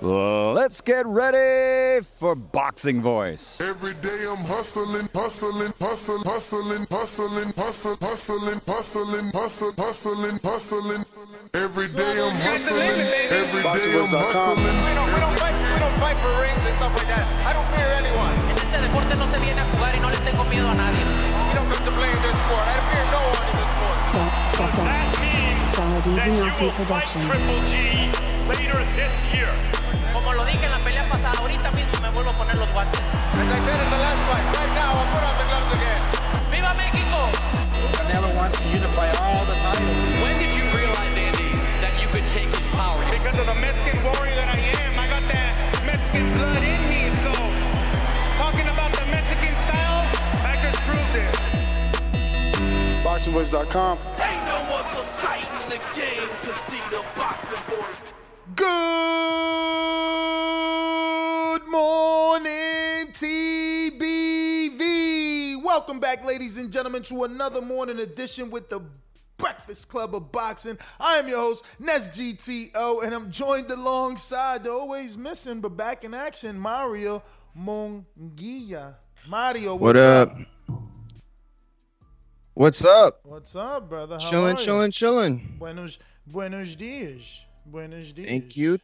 Let's get ready for Boxing Voice. Every day I'm hustling. Every day I'm hustling. Every day I'm hustling. We don't fight for rings and stuff like that. I don't fear anyone. Este deporte no se viene a jugar y no le tengo miedo a nadie. We don't come to play in this sport. I fear no one in this sport. That means that you will fight Triple G later this year. Como lo dije en la pelea pasada, ahorita mismo me vuelvo a poner los guantes. As I said in the last fight, right now I'll put on the gloves again. Viva Mexico! Canelo wants to unify all the titles. When did you realize, Andy, that you could take his power? Because of the Mexican warrior that I am, I got that Mexican blood in me, so talking about the Mexican style, I just proved it. Boxingboys.com. Ain't no other site in the game can see the Boxing Boys. Good morning, TBV. Welcome back, ladies and gentlemen, to another morning edition with the Breakfast Club of Boxing. I am your host, Ness GTO, and I'm joined alongside, always missing, but back in action, Mario Munguia. Mario, what's up? What's up? What's up, brother? How chilling, are you? Chilling. Buenos dias. Buenos dias. Thank you.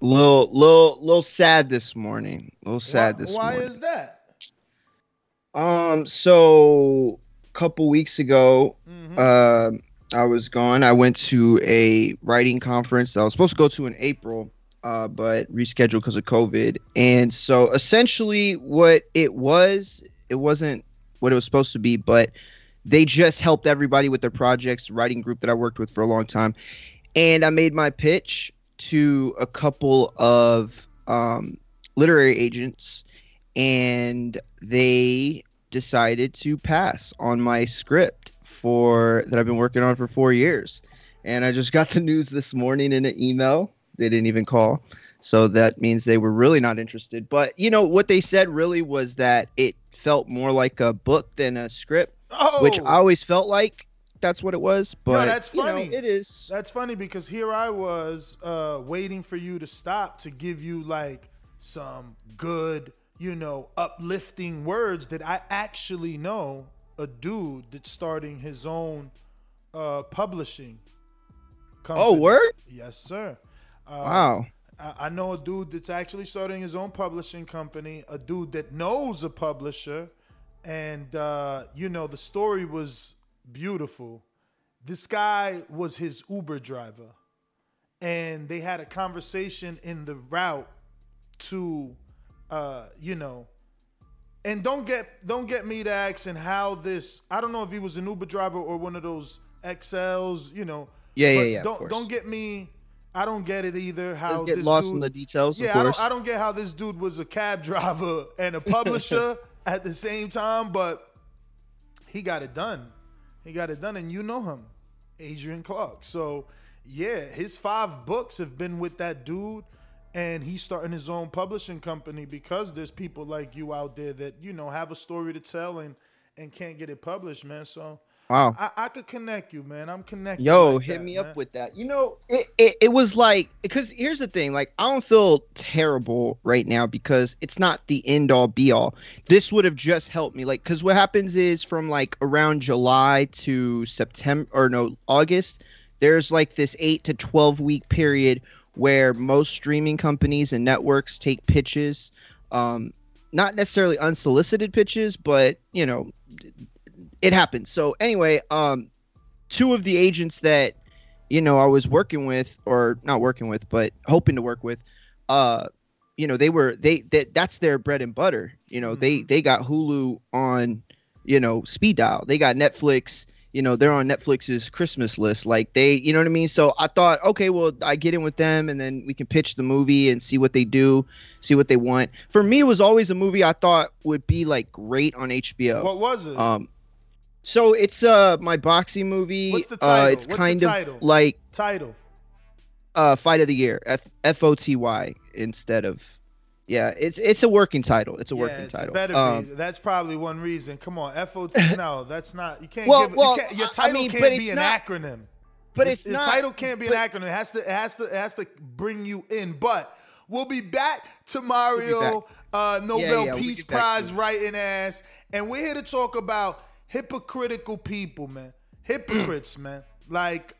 Little sad this morning. Why is that? So couple weeks ago, I was gone. I went to a writing conference that I was supposed to go to in April, but rescheduled because of COVID. And so essentially what it was, it wasn't what it was supposed to be, but they just helped everybody with their projects, writing group that I worked with for a long time. And I made my pitch to a couple of literary agents, and they decided to pass on my script that I've been working on for 4 years. And I just got the news this morning in an email. They didn't even call. So that means they were really not interested. But, you know, what they said really was that it felt more like a book than a script, which I always felt like that's what it was. But no, that's funny. You know, it is. That's funny because here I was waiting for you to stop to give you like some good, you know, uplifting words that I actually know a dude that's starting his own publishing company. Oh, word? Yes, sir. Wow. I know a dude that's actually starting his own publishing company, a dude that knows a publisher, and, you know, the story was beautiful. This guy was his Uber driver, and they had a conversation in the route to... you know, and don't get me to asking how this. I don't know if he was an Uber driver or one of those XLs. You know, yeah. Don't get me. I don't get it either. How get this lost dude, in the details. Yeah, of course. I don't get how this dude was a cab driver and a publisher at the same time, but he got it done. And you know him, Adrian Clark. So yeah, his 5 books have been with that dude. And he's starting his own publishing company because there's people like you out there that, you know, have a story to tell and can't get it published, man. So Wow. I could connect you, man. I'm connected. Yo, like hit that, me man. Up with that. You know, it was like, because here's the thing. Like, I don't feel terrible right now because it's not the end all be all. This would have just helped me. Like, because what happens is from like around July to August, there's like this 8 to 12 week period where most streaming companies and networks take pitches. Not necessarily unsolicited pitches, but, you know, it happened. So anyway, two of the agents that, you know, I was working with, or not working with, but hoping to work with, you know, that's their bread and butter. You know, mm-hmm. they got Hulu on, you know, speed dial. They got Netflix, you know, they're on Netflix's Christmas list. Like they, you know what I mean? So I thought, okay, well, I get in with them and then we can pitch the movie and see what they do, see what they want. For me, it was always a movie I thought would be like great on HBO. What was it? So it's my boxing movie. What's the title? It's What's kind the title? Of like title. Fight of the Year, FOTY instead of, yeah. It's a working title. It's a working title. Better be. That's probably one reason. Come on, FOT. No, that's not. You can't. Your title can't be an acronym. But it's not. Your title can't be an acronym. It has to bring you in. But we'll be back to Mario Nobel Peace Prize writing ass, and we're here to talk about hypocritical people, man. Hypocrites, man. Like,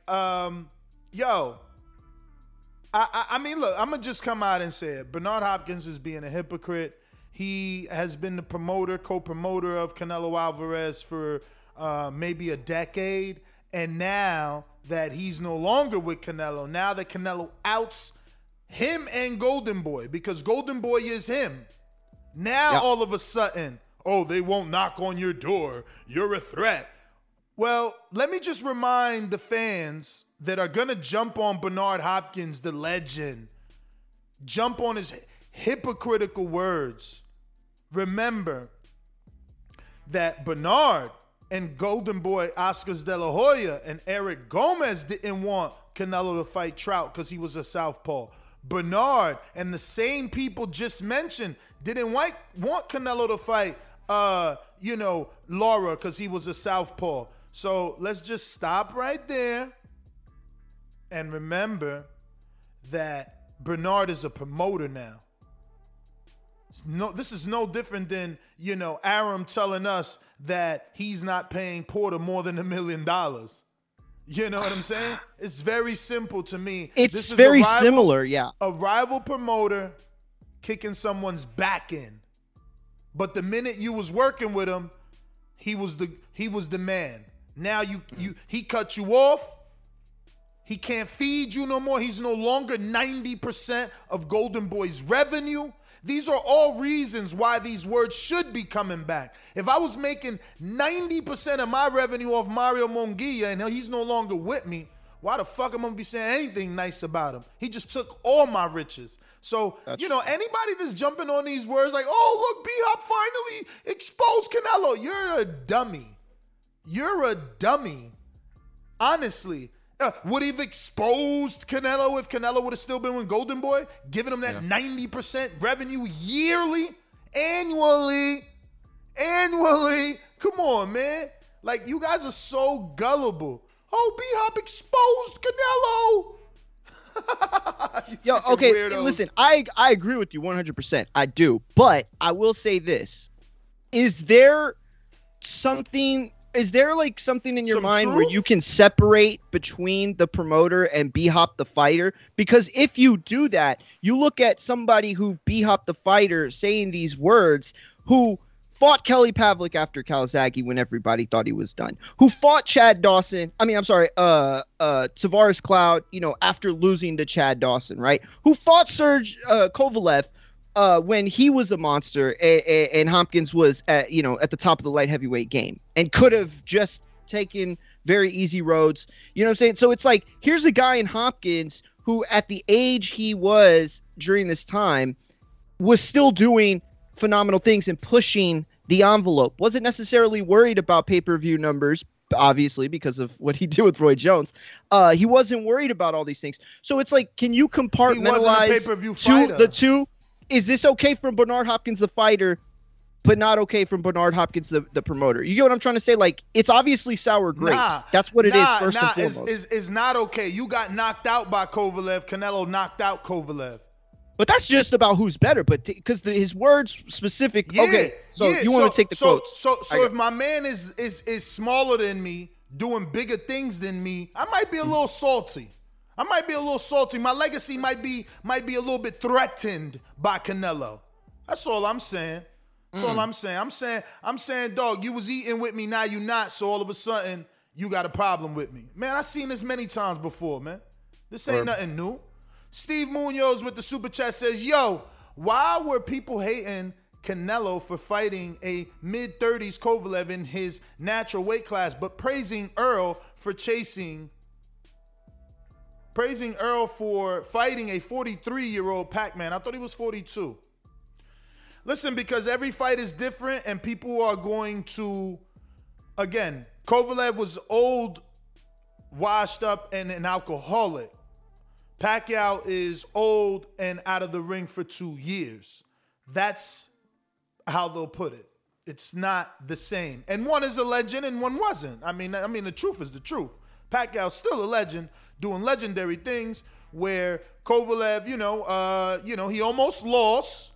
yo, I mean, look, I'm going to just come out and say it. Bernard Hopkins is being a hypocrite. He has been the co-promoter of Canelo Alvarez for maybe a decade. And now that he's no longer with Canelo, now that Canelo outs him and Golden Boy, because Golden Boy is him. Now, all of a sudden, oh, they won't knock on your door. You're a threat. Well, let me just remind the fans that are going to jump on Bernard Hopkins, the legend, jump on his hypocritical words. Remember that Bernard and Golden Boy, Oscar De La Hoya, and Eric Gomez didn't want Canelo to fight Trout because he was a Southpaw. Bernard and the same people just mentioned didn't want Canelo to fight you know, Laura because he was a Southpaw. So let's just stop right there and remember that Bernard is a promoter now. This is no different than, you know, Arum telling us that he's not paying Porter more than $1 million. You know what I'm saying? It's very simple to me. This is very similar, yeah. A rival promoter kicking someone's back in. But the minute you was working with him, he was the man. Now he cut you off. He can't feed you no more. He's no longer 90% of Golden Boy's revenue. These are all reasons why these words should be coming back. If I was making 90% of my revenue off Mario Munguia and he's no longer with me, why the fuck am I going to be saying anything nice about him? He just took all my riches. So, you know, anybody that's jumping on these words like, oh, look, B-Hop finally exposed Canelo. You're a dummy. Honestly. Would he have exposed Canelo if Canelo would have still been with Golden Boy? Giving him that 90% revenue yearly, annually. Come on, man. Like, you guys are so gullible. Oh, B-Hop exposed Canelo. Yo, okay, weirdos. Listen, I agree with you 100%. I do. But I will say this. Is there something in your mind truth? Where you can separate between the promoter and B-Hop the fighter? Because if you do that, you look at somebody who B-Hop the fighter saying these words, who fought Kelly Pavlik after Calzaghe when everybody thought he was done, who fought Chad Dawson. I mean, I'm sorry, Tavares Cloud, you know, after losing to Chad Dawson, right? Who fought Serge Kovalev when he was a monster and Hopkins was at, you know, at the top of the light heavyweight game and could have just taken very easy roads. You know what I'm saying? So it's like, here's a guy in Hopkins who at the age he was during this time was still doing phenomenal things and pushing the envelope. Wasn't necessarily worried about pay-per-view numbers, obviously, because of what he did with Roy Jones. He wasn't worried about all these things. So it's like, can you compartmentalize the two? Is this okay for Bernard Hopkins, the fighter, but not okay from Bernard Hopkins, the promoter. You get what I'm trying to say? Like, it's obviously sour grapes. That's what it is, first and foremost. It's not okay. You got knocked out by Kovalev. Canelo knocked out Kovalev. But that's just about who's better, but because his words specific. Yeah, okay, so you want to take the quotes. So if my man is smaller than me, doing bigger things than me, I might be a little salty. My legacy might be a little bit threatened by Canelo. That's all I'm saying. I'm saying, dog, you was eating with me, now you not. So all of a sudden, you got a problem with me, man. I seen this many times before, man. This ain't nothing new. Steve Munoz with the Super Chat says, yo, why were people hating Canelo for fighting a mid-30s Kovalev in his natural weight class, but praising Earl for fighting a 43-year-old Pac-Man? I thought he was 42. Listen, because every fight is different and people are going to, again, Kovalev was old, washed up, and an alcoholic. Pacquiao is old and out of the ring for 2 years. That's how they'll put it. It's not the same. And one is a legend and one wasn't. I mean, the truth is the truth. Pacquiao's still a legend, doing legendary things, where Kovalev, he almost lost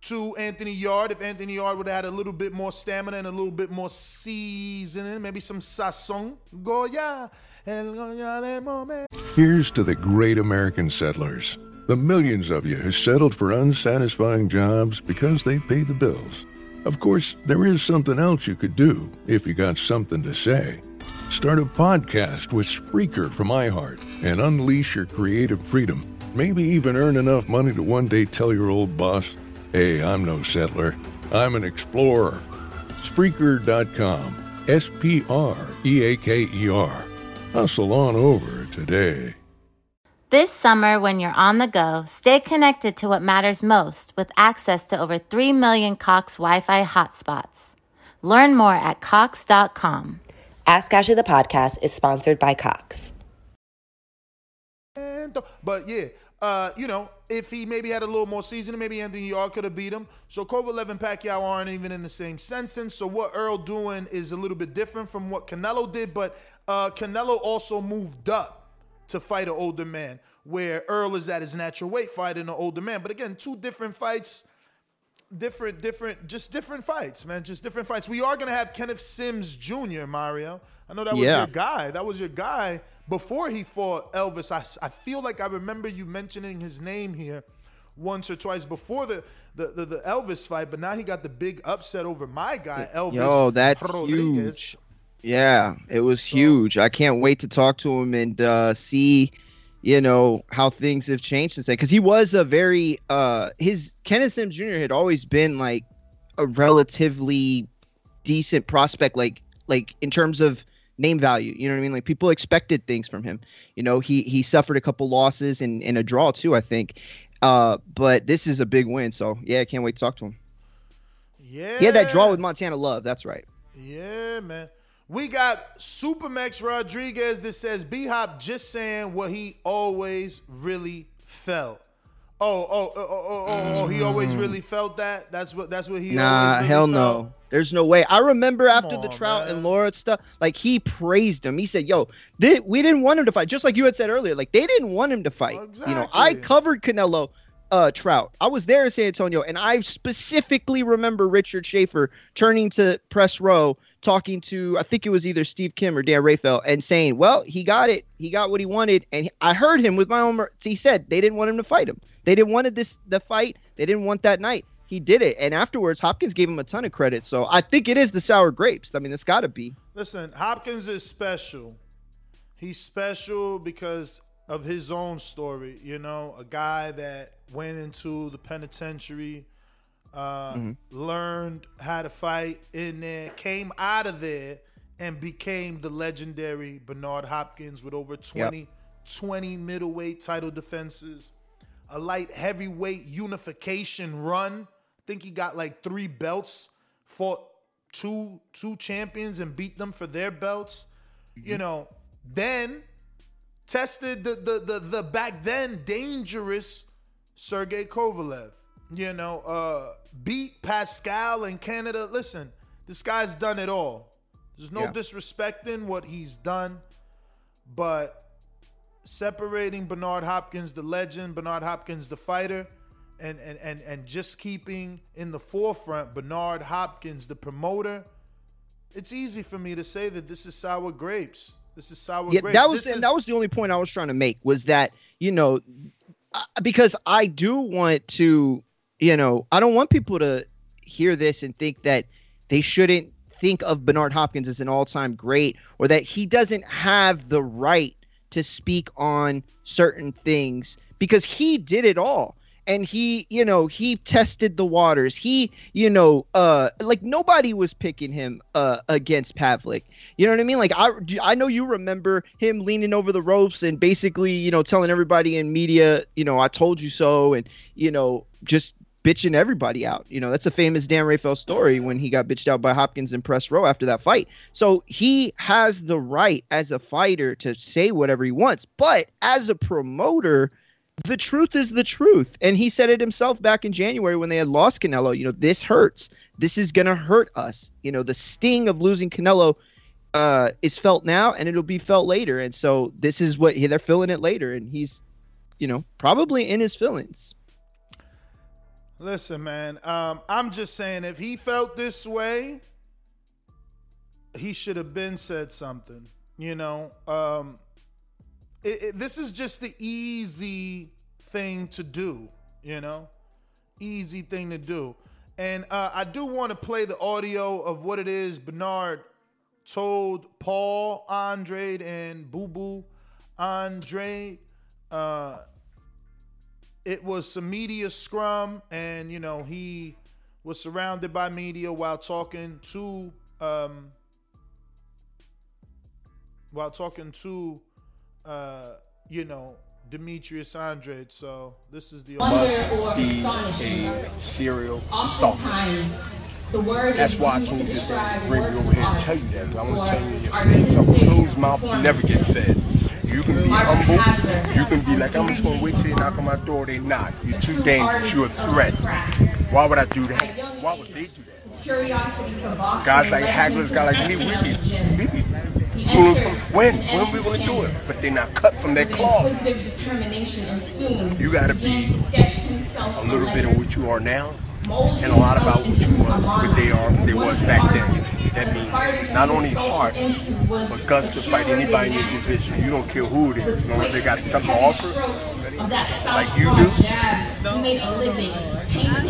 to Anthony Yard. If Anthony Yard would have had a little bit more stamina and a little bit more seasoning, maybe some sazon, Goya. Here's to the great American settlers. The millions of you who settled for unsatisfying jobs because they pay the bills. Of course, there is something else you could do if you got something to say. Start a podcast with Spreaker from iHeart and unleash your creative freedom. Maybe even earn enough money to one day tell your old boss, hey, I'm no settler, I'm an explorer. Spreaker.com. Spreaker. Hustle on over today. This summer, when you're on the go, stay connected to what matters most with access to over 3 million Cox Wi-Fi hotspots. Learn more at Cox.com. Ask Ashley the podcast is sponsored by Cox. But yeah, if he maybe had a little more seasoning, maybe Anthony Yard could have beat him. So Kovalev and Pacquiao aren't even in the same sentence. So what Earl doing is a little bit different from what Canelo did, but Canelo also moved up to fight an older man, where Earl is at his natural weight fighting an older man. But again, two different fights, different fights, man, just different fights. We are going to have Kenneth Sims Jr., Mario. I know that was your guy. That was your guy before he fought Elvis. I feel like I remember you mentioning his name here once or twice before the Elvis fight, but now he got the big upset over my guy, Elvis. Yo, that's Rodriguez. Huge. Yeah, it was huge. I can't wait to talk to him and see, how things have changed since then. Because he was a very Kenneth Sims Jr. had always been like a relatively decent prospect, like in terms of name value. You know what I mean? Like, people expected things from him. He suffered a couple losses and a draw too, I think. But this is a big win. So yeah, I can't wait to talk to him. Yeah, he had that draw with Montana Love. That's right. Yeah, man. We got Supermax Rodriguez that says, B-Hop just saying what he always really felt. He always really felt that? That's what he always really felt? Nah, hell no. There's no way. I remember after the Trout and Laura stuff, like, he praised him. He said, yo, we didn't want him to fight. Just like you had said earlier, like, they didn't want him to fight. Exactly. I covered Canelo. Trout. I was there in San Antonio, and I specifically remember Richard Schaefer turning to press row, talking to, I think it was either Steve Kim or Dan Raphael, and saying, well, he got it. He got what he wanted. And I heard him with my own. He said they didn't want him to fight him. They didn't want the fight. They didn't want that night. He did it. And afterwards, Hopkins gave him a ton of credit. So I think it is the sour grapes. I mean, it's got to be. Listen, Hopkins is special. He's special because of his own story, a guy that went into the penitentiary, learned how to fight in there, came out of there, and became the legendary Bernard Hopkins with over 20 middleweight title defenses, a light heavyweight unification run. I think he got like 3 belts, fought two champions and beat them for their belts. Mm-hmm. Then tested the back then dangerous Sergey Kovalev. you know, beat Pascal in Canada. Listen, this guy's done it all. There's no disrespecting what he's done, but separating Bernard Hopkins, the legend, Bernard Hopkins, the fighter, and just keeping in the forefront Bernard Hopkins, the promoter, it's easy for me to say that this is sour grapes. This is sour grapes. That was the only point I was trying to make, was that, you know, because I do want to, you know, I don't want people to hear this and think that they shouldn't think of Bernard Hopkins as an all-time great, or that he doesn't have the right to speak on certain things, because he did it all. And he, you know, he tested the waters. He, you know, like nobody was picking him against Pavlik. You know what I mean? Like, I know you remember him leaning over the ropes and basically, you know, telling everybody in media, you know, I told you so, and, you know, just bitching everybody out. You know, that's a famous Dan Raphael story when he got bitched out by Hopkins and Press Row after that fight. So he has the right as a fighter to say whatever he wants. But as a promoter, the truth is the truth. And he said it himself back in January when they had lost Canelo. You know, this hurts. This is going to hurt us. You know, the sting of losing Canelo is felt now, and it'll be felt later. And so this is what they're feeling it later. And he's, you know, probably in his feelings. Listen, man, I'm just saying, if he felt this way, he should have been said something, you know. This is just the easy thing to do, you know, easy thing to do. And I do want to play the audio of what it is Bernard told Paul Andrade and Boo Boo Andrade. It was some media scrum, and, you know, he was surrounded by media while talking to you know, Demetrius Andrade. So this is the serial stalker. That's why I told you to bring you over here and tell you that. I want to tell you in your face, a closed mouth never get fed. You can be humble. You can be like, I'm just going to wait till you knock on my door. They knock. You're too dangerous. You're a threat. Why would I do that? Why would they do that? Curiosity for boxing. Guys like hagglers, guys like me, we be. When we want to do it, but they're not cut from their cloth. You got to be a little bit of what you are now, and a lot about what they was back then. That means not only heart, but guts to fight anybody in your division. You don't care who it is, as long as they got something to offer. Like you do,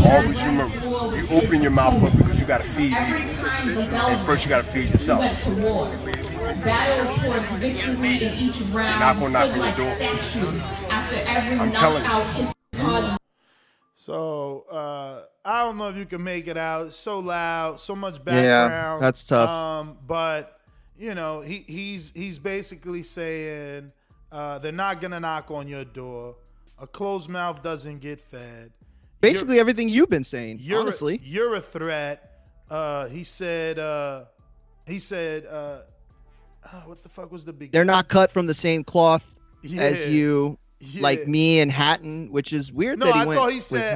always remember, you open your mouth up because you got to feed people, and first you got to feed yourself. They're not going to knock on your door. I'm telling you. So, I don't know if you can make it out. It's so loud, so much background. Yeah, that's tough. But, you know, he's basically saying, they're not going to knock on your door. A closed mouth doesn't get fed. Basically everything you've been saying, honestly. You're a threat. He said, what the fuck was the big... They're not cut from the same cloth as you, like me and Hatton, which is weird that he went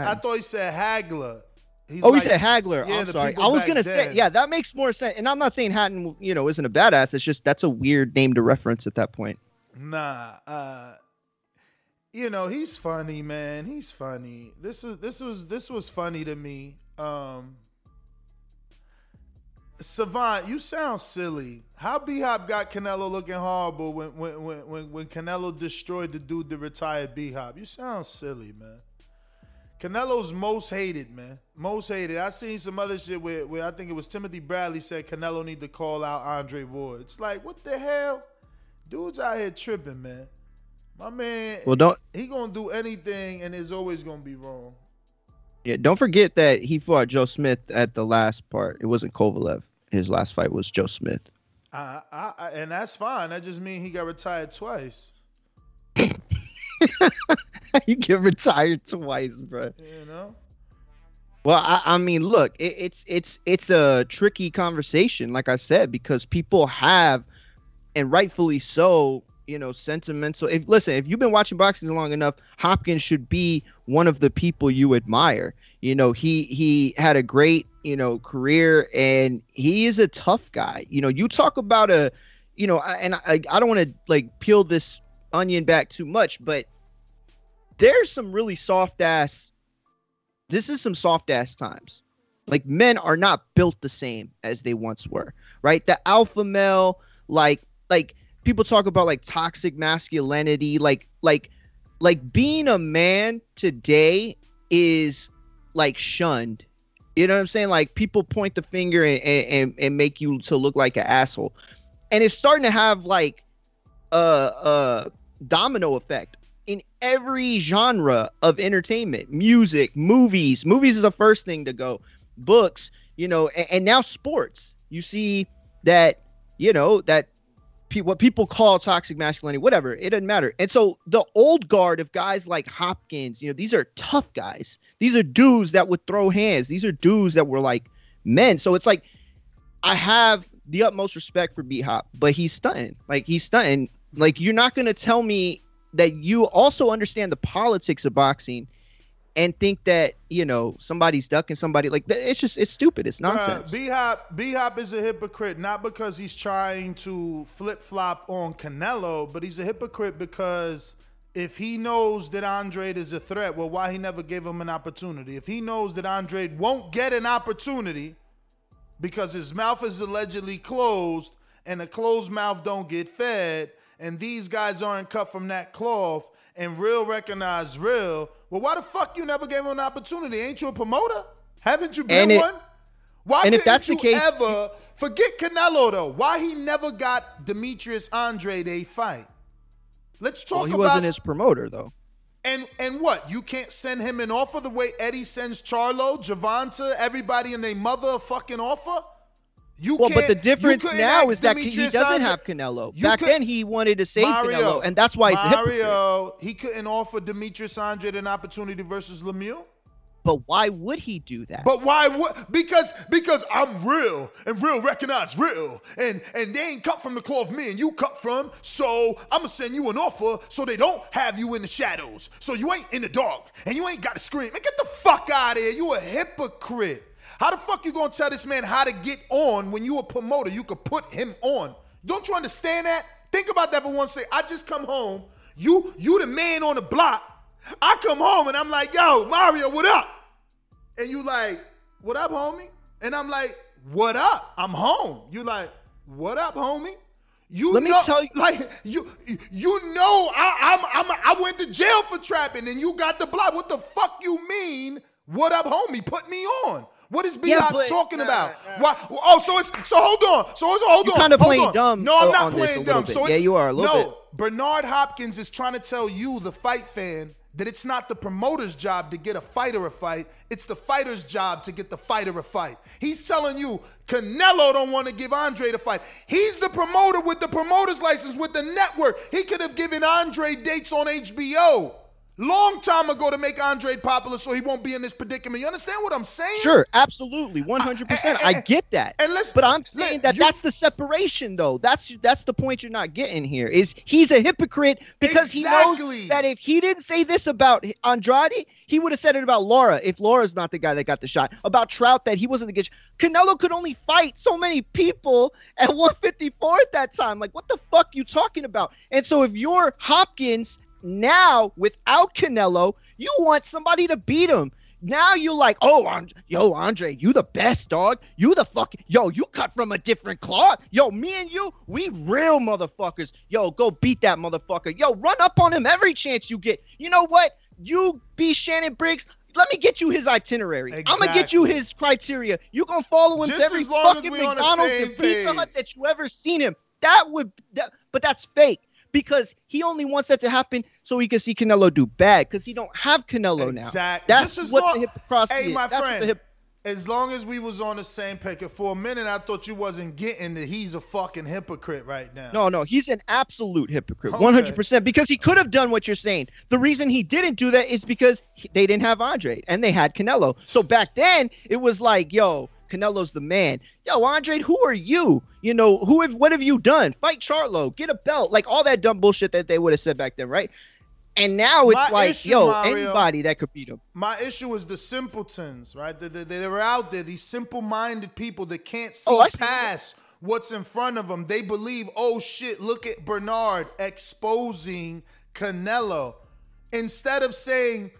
I thought he said haggler. He said haggler. Yeah, I'm sorry. I was going to say, yeah, that makes more sense. And I'm not saying Hatton, you know, isn't a badass. It's just that's a weird name to reference at that point. Nah, you know, he's funny, man. He's funny. This was funny to me. Savant, you sound silly. How B-Hop got Canelo looking horrible when Canelo destroyed the dude that retired B-Hop? You sound silly, man. Canelo's most hated, man. Most hated. I seen some other shit where I think it was Timothy Bradley said Canelo need to call out Andre Ward. It's like, what the hell? Dude's out here tripping, man. My man, he gonna do anything, and it's always gonna be wrong. Yeah, don't forget that he fought Joe Smith at the last part. It wasn't Kovalev. His last fight was Joe Smith. And that's fine. That just means he got retired twice. You get retired twice, bro. You know. Well, I mean, look, it's a tricky conversation, like I said, because people have. And rightfully so, you know, sentimental. If you've been watching boxing long enough, Hopkins should be one of the people you admire. You know, he had a great, you know, career, and he is a tough guy. You know, you talk about a, you know, and I don't want to like peel this onion back too much, but there's some really soft ass. This is some soft ass times. Like, men are not built the same as they once were, right? The alpha male, like people talk about like toxic masculinity, like being a man today is like shunned. You know what I'm saying? Like, people point the finger and make you to look like an asshole. And it's starting to have like a domino effect in every genre of entertainment, music, movies. Movies is the first thing to go. Books, you know, and now sports. You see that, you know, that what people call toxic masculinity, whatever, it doesn't matter. And so the old guard of guys like Hopkins, you know, these are tough guys. These are dudes that would throw hands. These are dudes that were like men. So it's like, I have the utmost respect for B-Hop, but he's stunting. Like, he's stunting. Like, you're not going to tell me that you also understand the politics of boxing and think that, you know, somebody's ducking somebody. Like, it's just, it's stupid. It's nonsense. B-Hop is a hypocrite, not because he's trying to flip-flop on Canelo, but he's a hypocrite because if he knows that Andre is a threat, well, why he never gave him an opportunity? If he knows that Andre won't get an opportunity because his mouth is allegedly closed and a closed mouth don't get fed, and these guys aren't cut from that cloth, and real recognize real, well, why the fuck you never gave him an opportunity? Ain't you a promoter? Haven't you been one? Why didn't you ever, forget Canelo though, why he never got Demetrius Andrade a fight? Let's talk about— Well, he wasn't his promoter though. And what? You can't send him an offer the way Eddie sends Charlo, Gervonta, everybody and their mother fucking offer? But the difference now is that he doesn't have Canelo. Back then, he wanted to save Canelo, and that's why he's a hypocrite. He couldn't offer Demetrius Andrade an opportunity versus Lemieux. But why would he do that? But why would? Because I'm real, and real recognize real, and they ain't cut from the cloth me and you cut from. So I'm gonna send you an offer so they don't have you in the shadows, so you ain't in the dark, and you ain't got to scream. Man, get the fuck out of here! You a hypocrite. How the fuck you gonna tell this man how to get on when you a promoter? You could put him on. Don't you understand that? Think about that for one second. I just come home. You the man on the block. I come home and I'm like, yo, Mario, what up? And you like, what up, homie? And I'm like, what up? I'm home. You like, what up, homie? I went to jail for trapping and you got the block. What the fuck you mean? What up, homie? Put me on. What is B-Hop talking about? Why? Oh, You're kind of playing dumb. No, I'm not playing dumb. You are a little bit. No, Bernard Hopkins is trying to tell you, the fight fan, that it's not the promoter's job to get a fighter a fight. It's the fighter's job to get the fighter a fight. He's telling you Canelo don't want to give Andre the fight. He's the promoter with the promoter's license, with the network. He could have given Andre dates on HBO. Long time ago to make Andre popular so he won't be in this predicament. You understand what I'm saying? Sure, absolutely, 100%. I get that. And but I'm saying that's the separation, though. That's the point you're not getting here. Is he's a hypocrite because he knows that if he didn't say this about Andrade, he would have said it about Laura, if Laura's not the guy that got the shot. About Trout, that he wasn't the good shot. Canelo could only fight so many people at 154 at that time. Like, what the fuck you talking about? And so if you're Hopkins... Now, without Canelo, you want somebody to beat him. Now you're like, Andre, you the best, dog. You the fucking, you cut from a different cloth. Yo, me and you, we real motherfuckers. Yo, go beat that motherfucker. Yo, run up on him every chance you get. You know what? You be Shannon Briggs. Let me get you his itinerary. Exactly. I'm going to get you his criteria. You're going to follow him to every fucking McDonald's and Pizza Hut that you ever seen him. But that's fake. Because he only wants that to happen so he can see Canelo do bad. Because he don't have Canelo now. That's what the hypocrisy is. Hey, my friend, as long as we was on the same page. For a minute, I thought you wasn't getting that he's a fucking hypocrite right now. No, he's an absolute hypocrite, okay. 100%. Because he could have done what you're saying. The reason he didn't do that is because they didn't have Andre. And they had Canelo. So back then, it was like, yo, Canelo's the man. Yo, Andre, who are you? You know, what have you done? Fight Charlo, get a belt, like all that dumb bullshit that they would have said back then, right? And now it's Mario, anybody that could beat him. My issue is the simpletons, right? They were out there, these simple-minded people that can't see past what's in front of them. They believe, oh, shit, look at Bernard exposing Canelo. Instead of saying,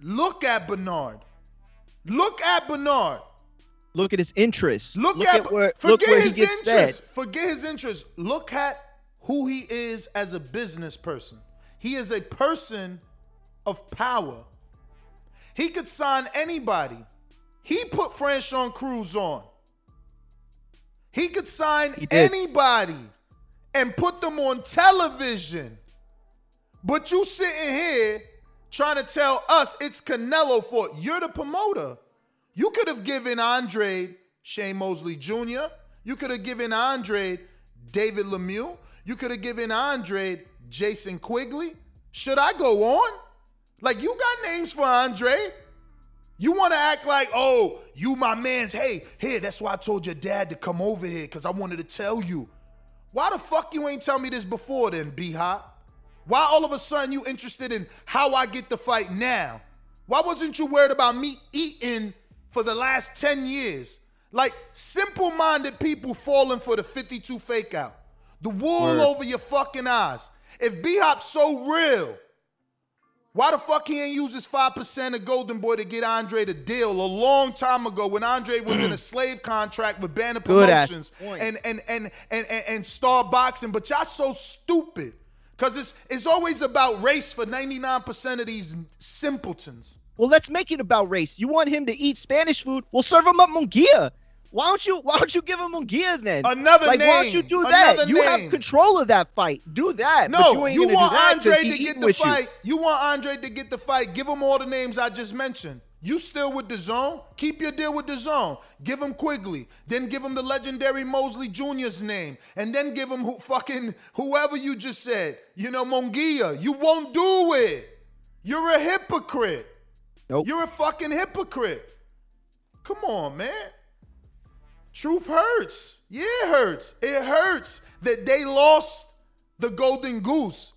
look at Bernard. Look at Bernard. Look at his interests. Forget his interests. Look at who he is as a business person. He is a person of power. He could sign anybody. He put Franchon Cruz on. He could sign anybody and put them on television. But you sitting here trying to tell us it's Canelo fault. You're the promoter. You could have given Andre Shane Mosley Jr. You could have given Andre David Lemieux. You could have given Andre Jason Quigley. Should I go on? Like, you got names for Andre. You want to act like, oh, you my man's. Hey, here, that's why I told your dad to come over here, because I wanted to tell you. Why the fuck you ain't tell me this before then, B-Hop? Why all of a sudden you interested in how I get the fight now? Why wasn't you worried about me eating for the last 10 years? Like, simple-minded people falling for the 52 fake-out. The wool over your fucking eyes. If B-Hop's so real, why the fuck he ain't use his 5% of Golden Boy to get Andre to deal a long time ago when Andre was in a slave contract with Banner Promotions and Star Boxing? But y'all so stupid because it's always about race for 99% of these simpletons. Well, let's make it about race. You want him to eat Spanish food? We'll serve him up munguía. Why don't you give him Munguia then? Another name. Why don't you do that? You have control of that fight. Do that. No, but you want Andre to get the fight. You want Andre to get the fight. Give him all the names I just mentioned. You still with DAZN? Keep your deal with DAZN. Give him Quigley. Then give him the legendary Mosley Jr.'s name. And then give him whoever you just said. You know, Munguia. You won't do it. You're a hypocrite. Nope. You're a fucking hypocrite. Come on, man. Truth hurts. Yeah, it hurts. It hurts that they lost the golden goose.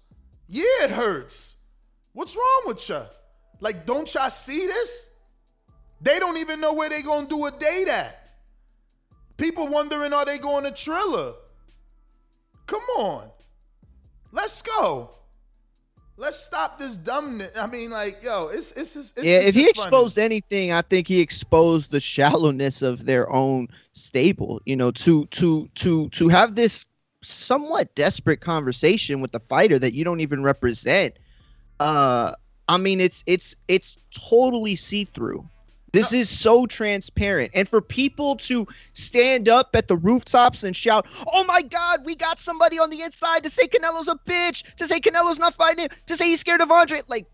Yeah, it hurts. What's wrong with ya? Like, don't y'all see this? They don't even know where they gonna do a date at. People wondering, are they going to Triller? Come on. Let's go. Let's stop this dumbness. I mean, like, yo, it's if he exposed anything, I think he exposed the shallowness of their own stable. You know, to have this somewhat desperate conversation with the fighter that you don't even represent. I mean, it's totally see-through. This is so transparent. And for people to stand up at the rooftops and shout, oh, my God, we got somebody on the inside to say Canelo's a bitch, to say Canelo's not fighting him, to say he's scared of Andre. Like,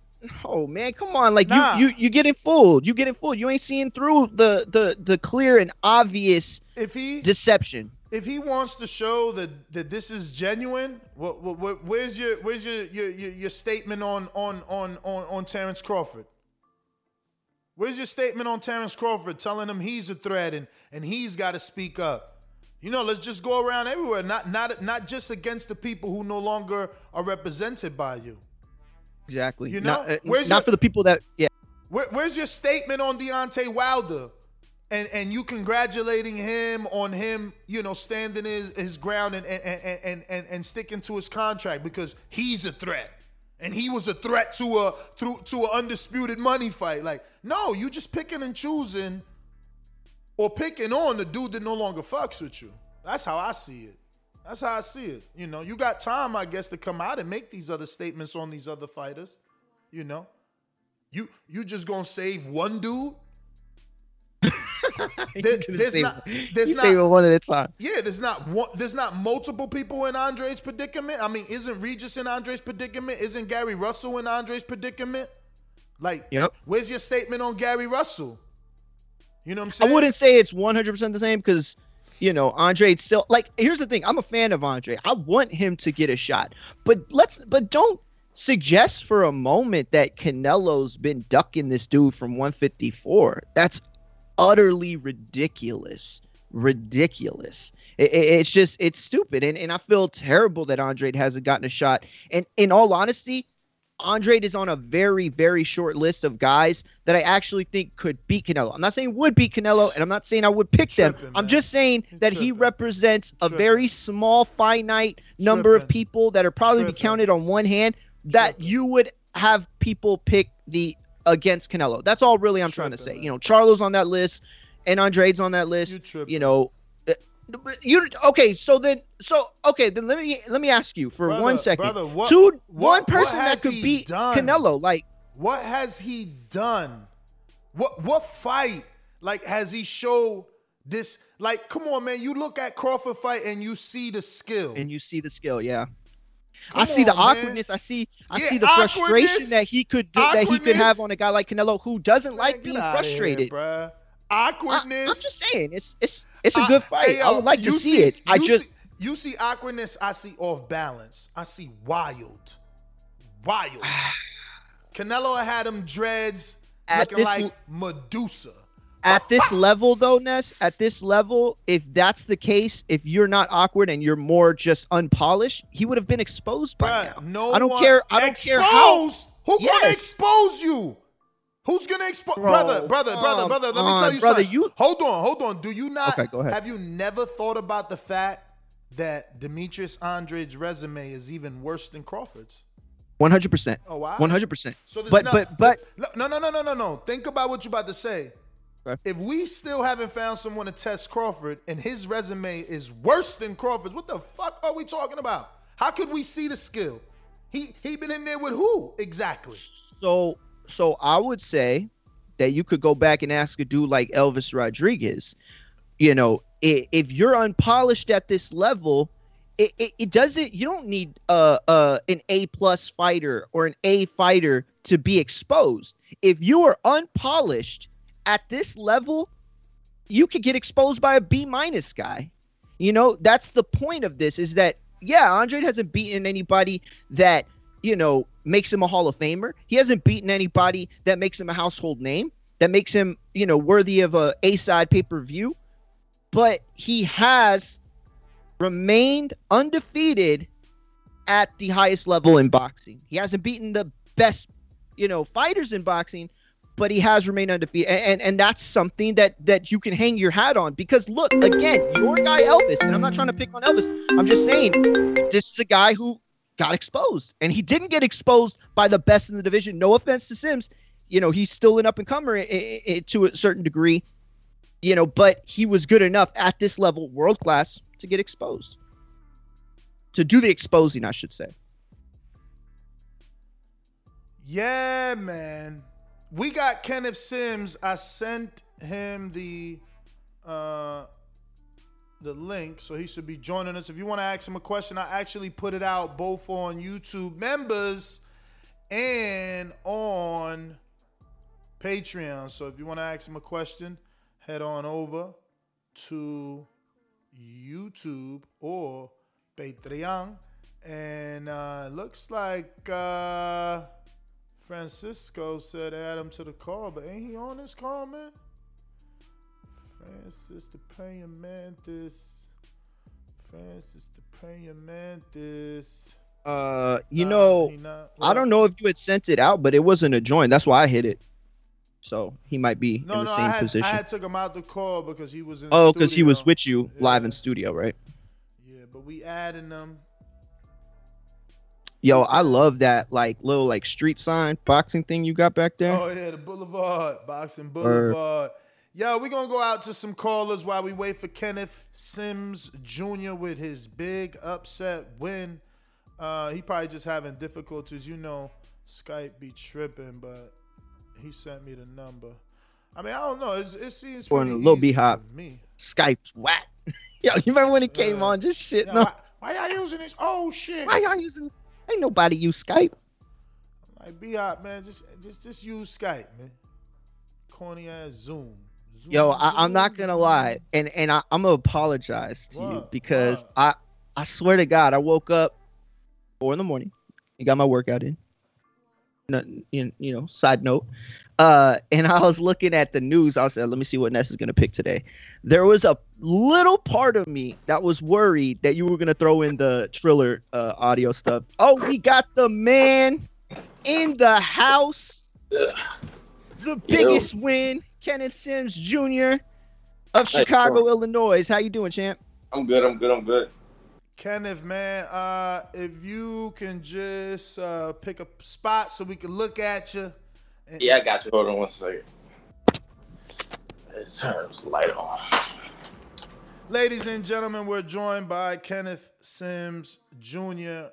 oh, man, come on. Like, you getting fooled. You getting fooled. You ain't seeing through the clear and obvious deception. If he wants to show that this is genuine, where's your statement on Terrence Crawford? Where's your statement on Terrence Crawford telling him he's a threat and he's got to speak up? You know, let's just go around everywhere, not just against the people who no longer are represented by you. Exactly. You know, for the people that, yeah. Where's your statement on Deontay Wilder and you congratulating him on him, you know, standing his ground and sticking to his contract because he's a threat? And he was a threat to an undisputed money fight. Like, no, you just picking and choosing or picking on the dude that no longer fucks with you. That's how I see it. You know, you got time, I guess, to come out and make these other statements on these other fighters. You know, you just gonna save one dude. There's not one at a time. Yeah, there's not multiple people in Andre's predicament. I mean, isn't Regis in Andre's predicament? Isn't Gary Russell in Andre's predicament? Like, where's your statement on Gary Russell? You know what I'm saying? I wouldn't say it's 100% the same because, you know, Andre still, like, here's the thing. I'm a fan of Andre. I want him to get a shot. But don't suggest for a moment that Canelo's been ducking this dude from 154. That's utterly ridiculous. It's just, it's stupid. And I feel terrible that Andrade hasn't gotten a shot. And in all honesty, Andrade is on a very, very short list of guys that I actually think could beat Canelo. I'm not saying would beat Canelo, and I'm not saying I would pick them. I'm just saying that he represents a very small, finite number of people that are probably be counted on one hand that you would have people pick the against Canelo. That's all really I'm trying to say. You know, Charlo's on that list, and Andrade's on that list. You know, okay, then let me ask you for 1 second. Brother, one person that could beat Canelo, like, what has he done? What fight, like, has he showed this? Like, come on, man, you look at Crawford fight and you see the skill. Yeah. I see the awkwardness. Man. I see the frustration that he could get, that he could have on a guy like Canelo who doesn't like being frustrated. Here, awkwardness. I'm just saying, it's a good fight. Hey, yo, I would like to see it. You see awkwardness. I see off balance. I see wild. Canelo had him dreads looking like Medusa. At this level, though, Ness, if that's the case, if you're not awkward and you're more just unpolished, he would have been exposed by now. No, I don't care how. Who's gonna expose you? Who's gonna expose? Brother. Let me tell you something. Hold on. Do you not? Okay, go ahead. Have you never thought about the fact that Demetrius Andrade's resume is even worse than Crawford's? 100%. Oh wow. 100%. So there's no. Think about what you're about to say. If we still haven't found someone to test Crawford and his resume is worse than Crawford's, what the fuck are we talking about? How could we see the skill? He been in there with who exactly? So I would say that you could go back and ask a dude like Elvis Rodriguez. You know, if you're unpolished at this level, it doesn't. You don't need an A+ fighter or an A fighter to be exposed. If you are unpolished at this level, you could get exposed by a B- guy. You know, that's the point of this, is that, yeah, Andrade hasn't beaten anybody that, you know, makes him a Hall of Famer. He hasn't beaten anybody that makes him a household name, that makes him, you know, worthy of a A-side pay-per-view. But he has remained undefeated at the highest level in boxing. He hasn't beaten the best, you know, fighters in boxing, but he has remained undefeated. And that's something that you can hang your hat on. Because, look, again, your guy Elvis, and I'm not trying to pick on Elvis, I'm just saying this is a guy who got exposed. And he didn't get exposed by the best in the division. No offense to Sims. You know, he's still an up-and-comer to a certain degree. You know, but he was good enough at this level, world-class, to get exposed. To do the exposing, I should say. Yeah, man. We got Kenneth Sims. I sent him the link, so he should be joining us. If you want to ask him a question, I actually put it out both on YouTube members and on Patreon. So if you want to ask him a question, head on over to YouTube or Patreon. And looks like... Francisco said add him to the call, but ain't he on this call, man? Francis the Praying Mantis. I don't know if you had sent it out, but it wasn't a join. That's why I hit it. So he might be in the same position. I had took him out the call because he was in the studio. Oh, because he was with you live in studio, right? Yeah, but we adding them. Yo, I love that little street sign boxing thing you got back there. Oh, yeah, the Boulevard, Boxing Boulevard. Yo, we're going to go out to some callers while we wait for Kenneth Sims Jr. with his big upset win. He probably just having difficulties. You know, Skype be tripping, but he sent me the number. I mean, I don't know. It seems pretty easy little B-hop. For me. Skype's whack. Yo, you remember when it came on? Just shit. Yo, no. Why y'all using this? Oh, shit. Why y'all using this? Ain't nobody use Skype. I'm like, be out, man. Just use Skype, man. Corny ass Zoom. Yo, I'm not gonna lie, and I'm gonna apologize to you because I swear to God, I woke up 4 in the morning and got my workout in. You know, side note, And I was looking at the news. I said, let me see what Ness is going to pick today. There was a little part of me that was worried that you were going to throw in the Triller audio stuff. Oh, we got the man in the house. The biggest win, Kenneth Sims Jr. of Chicago, Illinois. How you doing, champ? I'm good. Kenneth, man, if you can just pick a spot so we can look at you. Yeah, I got you. Hold on one second. It turns the light on. Ladies and gentlemen, we're joined by Kenneth Sims Jr.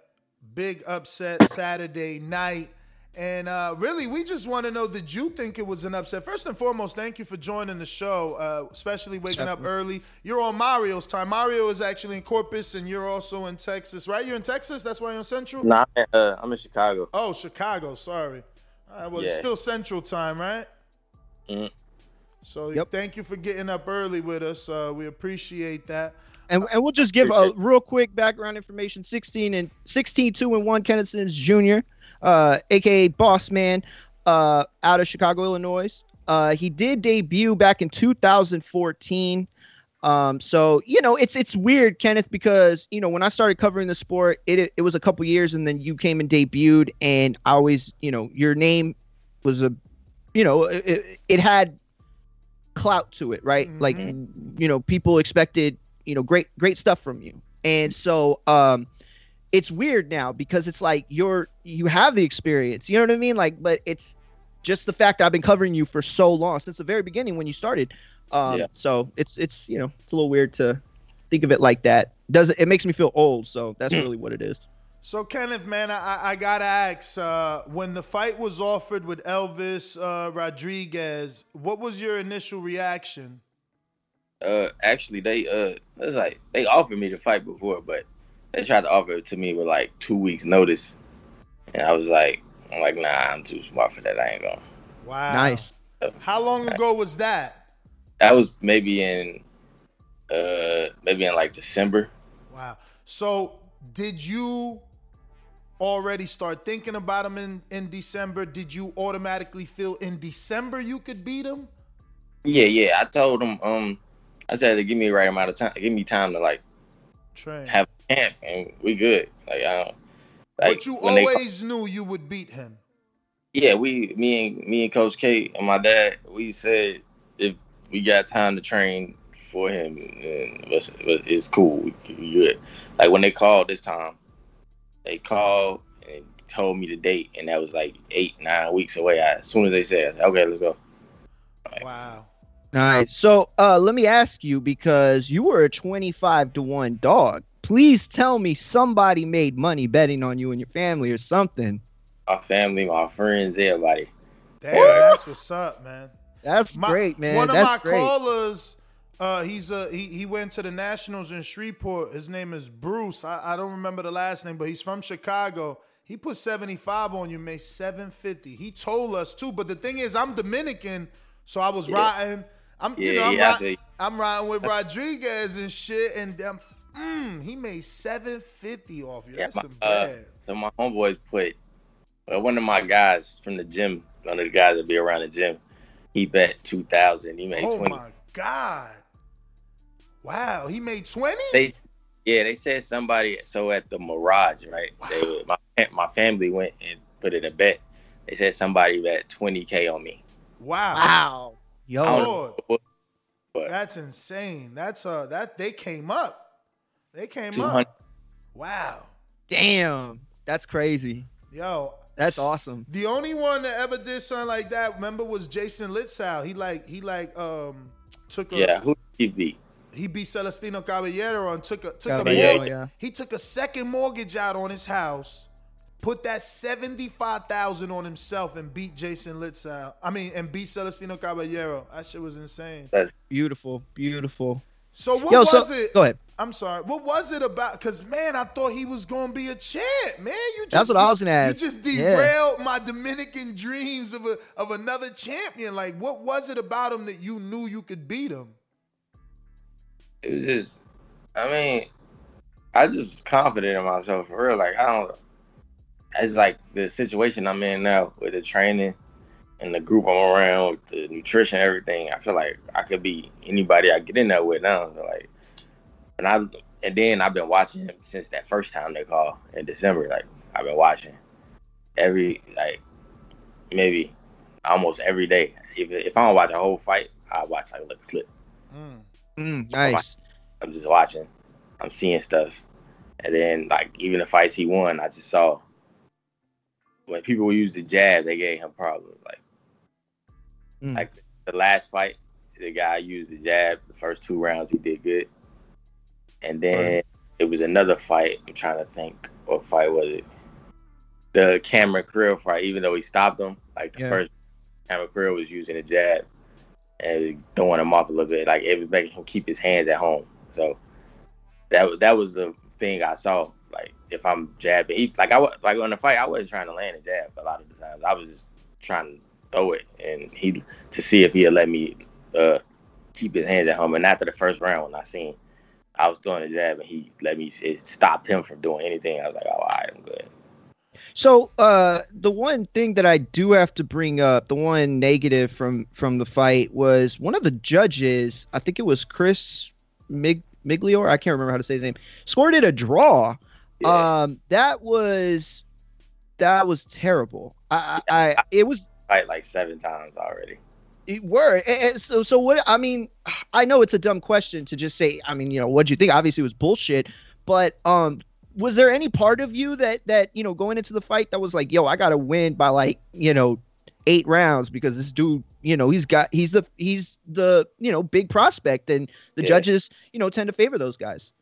Big upset Saturday night. And really, we just want to know, did you think it was an upset? First and foremost, thank you for joining the show, especially waking up early. You're on Mario's time. Mario is actually in Corpus, and you're also in Texas, right? You're in Texas? That's why you're in Central? No, I'm in Chicago. Oh, Chicago. Sorry. All right, well, it's still Central time, right? Mm. So thank you for getting up early with us. We appreciate that. And we'll just give a real quick background information. 16-2-1 Kenneth Sims Jr., aka Boss Man, out of Chicago, Illinois. He did debut back in 2014. So you know, it's weird, Kenneth, because you know when I started covering the sport, it was a couple years, and then you came and debuted, and I always, you know, your name was it had clout to it, right? Mm-hmm. Like, you know, people expected, you know, great stuff from you, and so it's weird now because it's like you have the experience, you know what I mean? Like, but it's just the fact that I've been covering you for so long since the very beginning when you started. So it's you know, it's a little weird to think of it like that. It makes me feel old, so that's really what it is. So Kenneth, man, I gotta ask, when the fight was offered with Elvis Rodriguez, what was your initial reaction? Actually, they offered me the fight before, but they tried to offer it to me with like 2 weeks notice, and I was like, nah, I'm too smart for that. I ain't gonna. Wow. Nice. How long ago was that? That was maybe in like December. Wow. So did you already start thinking about him in December? Did you automatically feel in December you could beat him? Yeah. I told him, I said to give me the right amount of time. Give me time to like train, have a camp, and we good. Like I don't. Like, but you always knew you would beat him. Yeah, me and Coach K and my dad, we said if we got time to train for him, and it's cool. Good. Like when they called this time, they called and told me the date, and that was like 8-9 weeks away. As soon as they said, "Okay, let's go." Right. Wow. All right. So let me ask you, because you were a 25-1 dog. Please tell me somebody made money betting on you and your family or something. My family, my friends, everybody. Damn, that's what's up, man. That's great, man. One of my callers, he went to the Nationals in Shreveport. His name is Bruce. I don't remember the last name, but he's from Chicago. He put 75 on you, made 750. He told us too. But the thing is, I'm Dominican, so I was riding. I'm riding with Rodriguez and shit, and he made 750 off you. That's some bad. So my homeboys put one of my guys from the gym, one of the guys that be around the gym. He bet 2,000. He made 20. Oh my God! Wow, he made 20. They said somebody. So at the Mirage, right? Wow. My family went and put in a bet. They said somebody bet 20K on me. Wow! Yo, Lord, that's insane. That's they came up. They came up. Wow! Damn, that's crazy. Yo. That's awesome. The only one that ever did something like that, remember, was Jason Litzow. He took a who he beat? He beat Celestino Caballero and took a mortgage. Yeah. He took a second mortgage out on his house, put that $75,000 on himself, and beat Jason Litzow. Beat Celestino Caballero. That shit was insane. That's beautiful. So what was it? Go ahead. I'm sorry. What was it about? Because, man, I thought he was going to be a champ, man. That's what I was going to ask. You just derailed my Dominican dreams of another champion. Like, what was it about him that you knew you could beat him? It was just, I just was confident in myself for real. Like, it's like the situation I'm in now with the training and the group I'm around, the nutrition, everything, I feel like I could be anybody I get in there with now. So like, and then I've been watching him since that first time they called in December. Like, I've been watching every, like, maybe almost every day. If I don't watch a whole fight, I watch like a little clip. Nice. I'm just watching. I'm seeing stuff. And then, like, even the fights he won, I just saw when people use the jab, they gave him problems. Like the last fight, the guy used the jab. The first two rounds, he did good. And then it was another fight. I'm trying to think. What fight was it? The Cameron Krill fight, even though he stopped him, like the first Cameron Krill was using the jab and throwing him off a little bit. Like, it was making him keep his hands at home. So that was the thing I saw. Like, if I'm jabbing, like on the fight, I wasn't trying to land a jab a lot of the times. I was just trying to throw it and to see if he'd let me keep his hands at home. And after the first round, when I seen I was throwing a jab and he let me, it stopped him from doing anything. I was like, oh, all right, I'm good. So the one thing that I do have to bring up, the one negative from the fight was one of the judges, I think it was Chris Miglior, I can't remember how to say his name, scored it a draw. Yeah. That was terrible. I like seven times already. It were. And so what, I mean, I know it's a dumb question to just say, I mean, you know, what'd you think? Obviously it was bullshit, but was there any part of you that, you know, going into the fight that was like, yo, I got to win by like, you know, 8 rounds because this dude, you know, he's the, you know, big prospect and the judges, you know, tend to favor those guys.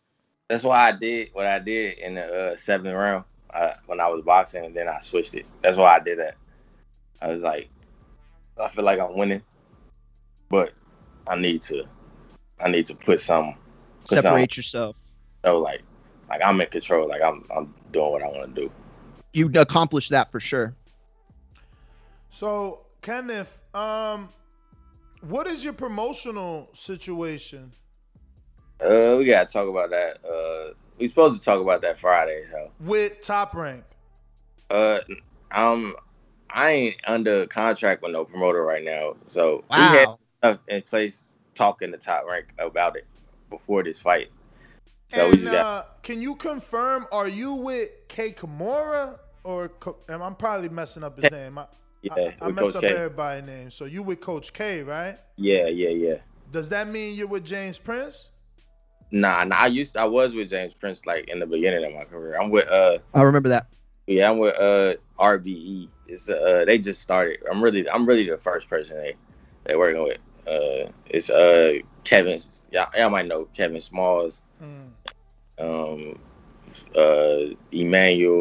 That's why I did what I did in the 7th round when I was boxing, and then I switched it. That's why I did that. I was like, I feel like I'm winning, but I need to separate yourself. So like I'm in control. Like I'm doing what I want to do. You accomplished that for sure. So Kenneth, what is your promotional situation? We gotta talk about that. We supposed to talk about that Friday. So with Top Rank. I ain't under contract with no promoter right now, so we had stuff in place talking to Top Rank about it before this fight. So can you confirm? Are you with K Kimura or? And I'm probably messing up his name. I mess up everybody's name. So you with Coach K, right? Yeah. Does that mean you're with James Prince? Nah. I was with James Prince like in the beginning of my career. I'm with. I remember that. Yeah, I'm with RBE. It's they just started. I'm really the first person they're working with. It's Kevin. Y'all might know Kevin Smalls, Emmanuel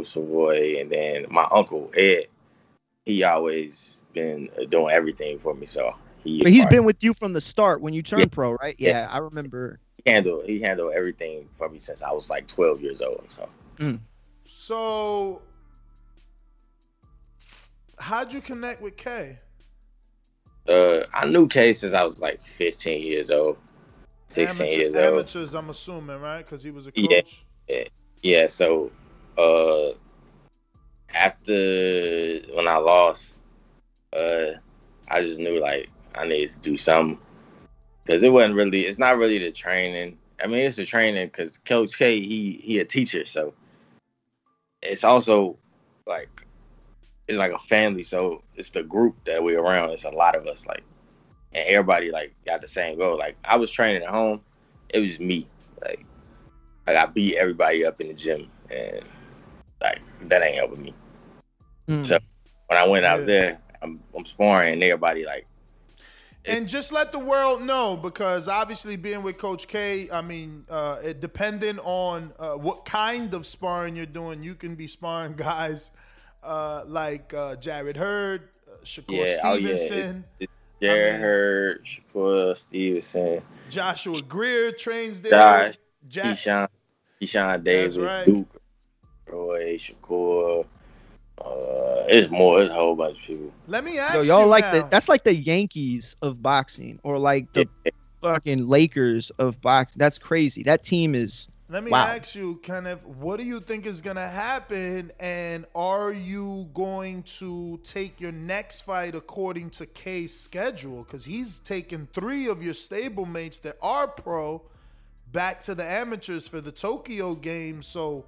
Savoy, and then my uncle Ed. He always been doing everything for me. So he's been with you from the start when you turned pro, right? Yeah, I remember. He handled everything for me since I was like 12 years old. So. So. How'd you connect with K? I knew K since I was like 15 years old, 16 years old. Amateurs, I'm assuming, right? Because he was a coach. Yeah. So, after when I lost, I just knew like I needed to do something because it's not really the training. I mean, it's the training because Coach K, he a teacher, so it's also like. It's like a family, so it's the group that we're around. It's a lot of us, like, and everybody like got the same goal. Like I was training at home, it was just me. Like I beat everybody up in the gym, and like that ain't helping me. So when I went out there, I'm sparring, and everybody like. And just let the world know, because obviously being with Coach K, I mean, depending on what kind of sparring you're doing, you can be sparring guys. Jared Hurd, Shakur Stevenson. Hurd, Shakur Stevenson. Joshua Greer trains there. Keyshawn Davis, right. Duke, Roy, Shakur. It's more. It's a whole bunch of people. Let me ask y'all like now. That's like the Yankees of boxing or like the fucking Lakers of boxing. That's crazy. That team is Let me ask you, Kenneth, what do you think is going to happen? And are you going to take your next fight according to K's schedule? Because he's taken three of your stablemates that are pro back to the amateurs for the Tokyo game. So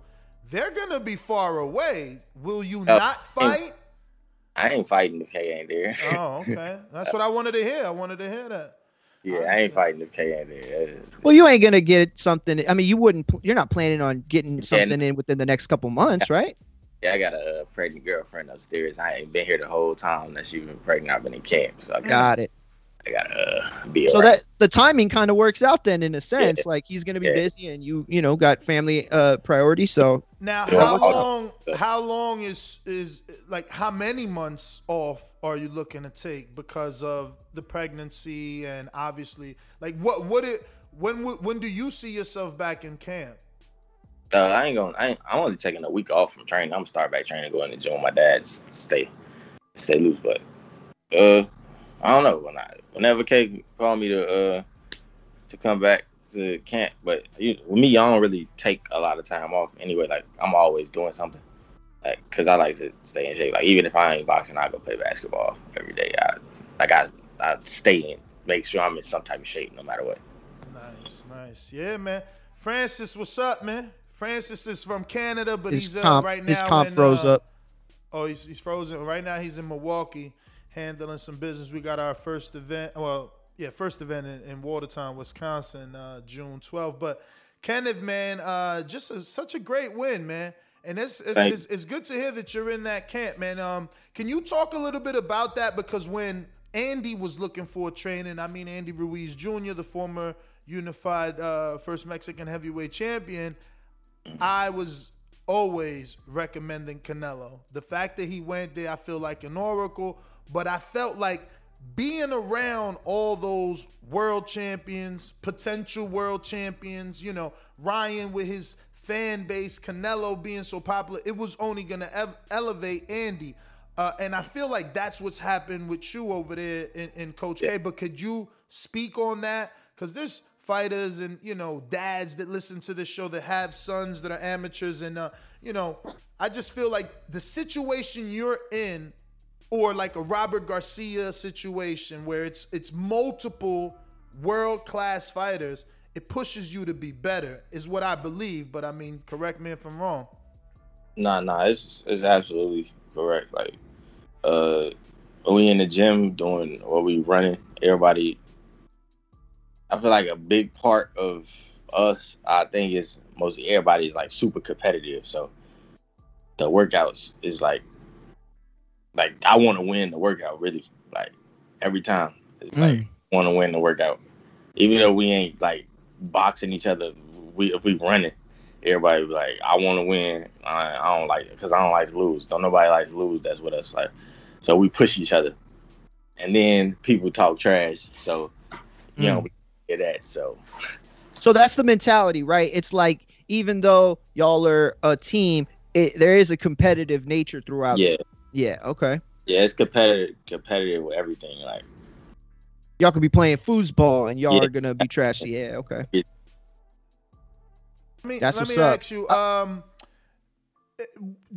they're going to be far away. Will you not fight? I ain't fighting if K ain't there. Oh, okay. That's what I wanted to hear. I wanted to hear that. Yeah, I ain't fighting if K ain't there. Well, you ain't gonna get something. I mean, you're not planning on getting something in within the next couple months, right? Yeah, I got a pregnant girlfriend upstairs. I ain't been here the whole time that she's been pregnant. I've been in camp, so I got it. I gotta be. So that the timing kind of works out then, in a sense. Yeah. Like he's gonna be busy, and you got family priority. So now, how long is like how many months off are you looking to take because of the pregnancy and obviously like when do you see yourself back in camp? I'm only taking a week off from training. I'm start back training, going to the gym with my dad, just stay loose, but I don't know whenever K called me to come back to camp, but with me, I don't really take a lot of time off anyway. Like I'm always doing something, like because I like to stay in shape. Like even if I ain't boxing, I go play basketball every day. I stay in, make sure I'm in some type of shape no matter what. Nice, yeah, man. Francis, what's up, man? Francis is from Canada, but he's up right now. His comp froze up. Oh, he's frozen right now. He's in Milwaukee. Handling some business. We got our first event in Watertown, Wisconsin, June 12th. But Kenneth, man, such a great win, man. And it's good to hear that you're in that camp, man. Can you talk a little bit about that? Because when Andy was looking for training, I mean Andy Ruiz Jr., the former unified first Mexican heavyweight champion, I was always recommending Canelo. The fact that he went there, I feel like an oracle. But I felt like being around all those world champions, potential world champions, Ryan with his fan base, Canelo being so popular, it was only going to elevate Andy. And I feel like that's what's happened with you over there in Coach K. But could you speak on that? Because there's fighters and, dads that listen to this show that have sons that are amateurs. And, I just feel like the situation you're in, or like a Robert Garcia situation where it's multiple world-class fighters, it pushes you to be better, is what I believe. But, I mean, correct me if I'm wrong. Nah, it's absolutely correct. Like, we in the gym doing what we running, everybody, I feel like a big part of us, I think, is mostly everybody's, like, super competitive. So the workouts is, like I want to win the workout, really. Like every time, it's like want to win the workout. Even though we ain't like boxing each other, if we running, everybody be like, I want to win. I don't like it because I don't like to lose. Don't nobody likes to lose. That's what us like. So we push each other, and then people talk trash. So we hear that. So that's the mentality, right? It's like even though y'all are a team, there is a competitive nature throughout. Yeah. Yeah, okay. Yeah, it's competitive with everything. Like y'all could be playing foosball and y'all are gonna be trashy. Yeah, okay. Yeah. Let me ask you,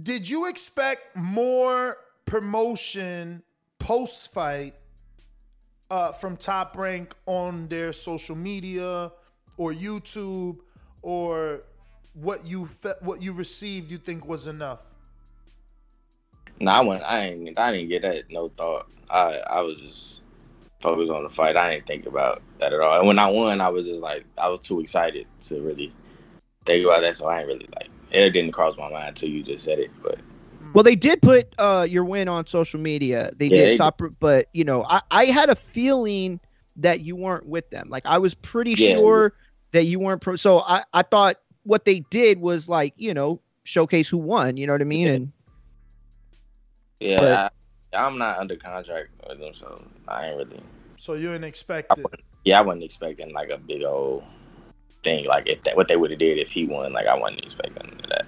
did you expect more promotion post fight from Top Rank on their social media or YouTube, or what you received you think was enough? No, I didn't get that no thought. I was just focused on the fight. I didn't think about that at all. And when I won, I was just like, I was too excited to really think about that. So I ain't really like, it didn't cross my mind until you just said it. But well, they did put your win on social media. They did. But I had a feeling that you weren't with them. Like I was pretty sure that you weren't. So I thought what they did was like, showcase who won. You know what I mean? Yeah. Yeah, but I'm not under contract with them, so I ain't really. So you didn't expect it? I wasn't expecting like a big old thing. Like what they would have did if he won, like I wasn't expecting that.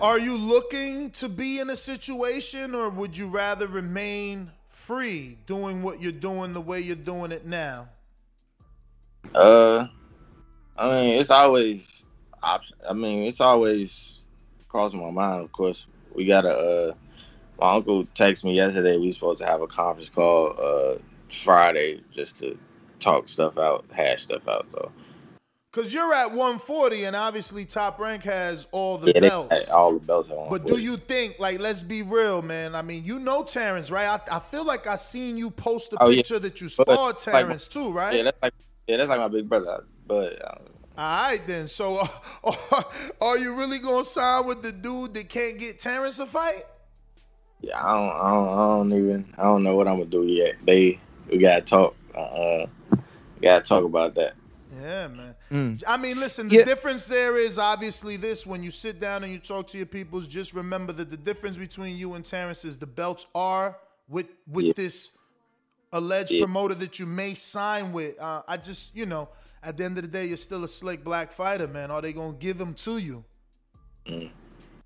Are you looking to be in a situation, or would you rather remain free doing what you're doing the way you're doing it now? I mean, it's always option. I mean, it's always crossing my mind. Of course, we gotta. My uncle texted me yesterday. We were supposed to have a conference call Friday just to talk stuff out, hash stuff out. So, because you're at 140, and obviously Top Rank has all the belts. All the belts. But do you think, like, let's be real, man? I mean, you know Terrence, right? I feel like I seen you post a picture that you sparred Terrence too, right? Yeah, that's like my big brother. But all right, then. So, are you really gonna sign with the dude that can't get Terrence a fight? Yeah, I don't know what I'm gonna do yet. We gotta talk. Gotta talk about that. Yeah, man. Mm. I mean, listen, the difference there is obviously this. When you sit down and you talk to your peoples, just remember that the difference between you and Terrence is the belts are with this alleged promoter that you may sign with. I just, you know, at the end of the day, you're still a slick black fighter, man. Are they going to give them to you? Mm.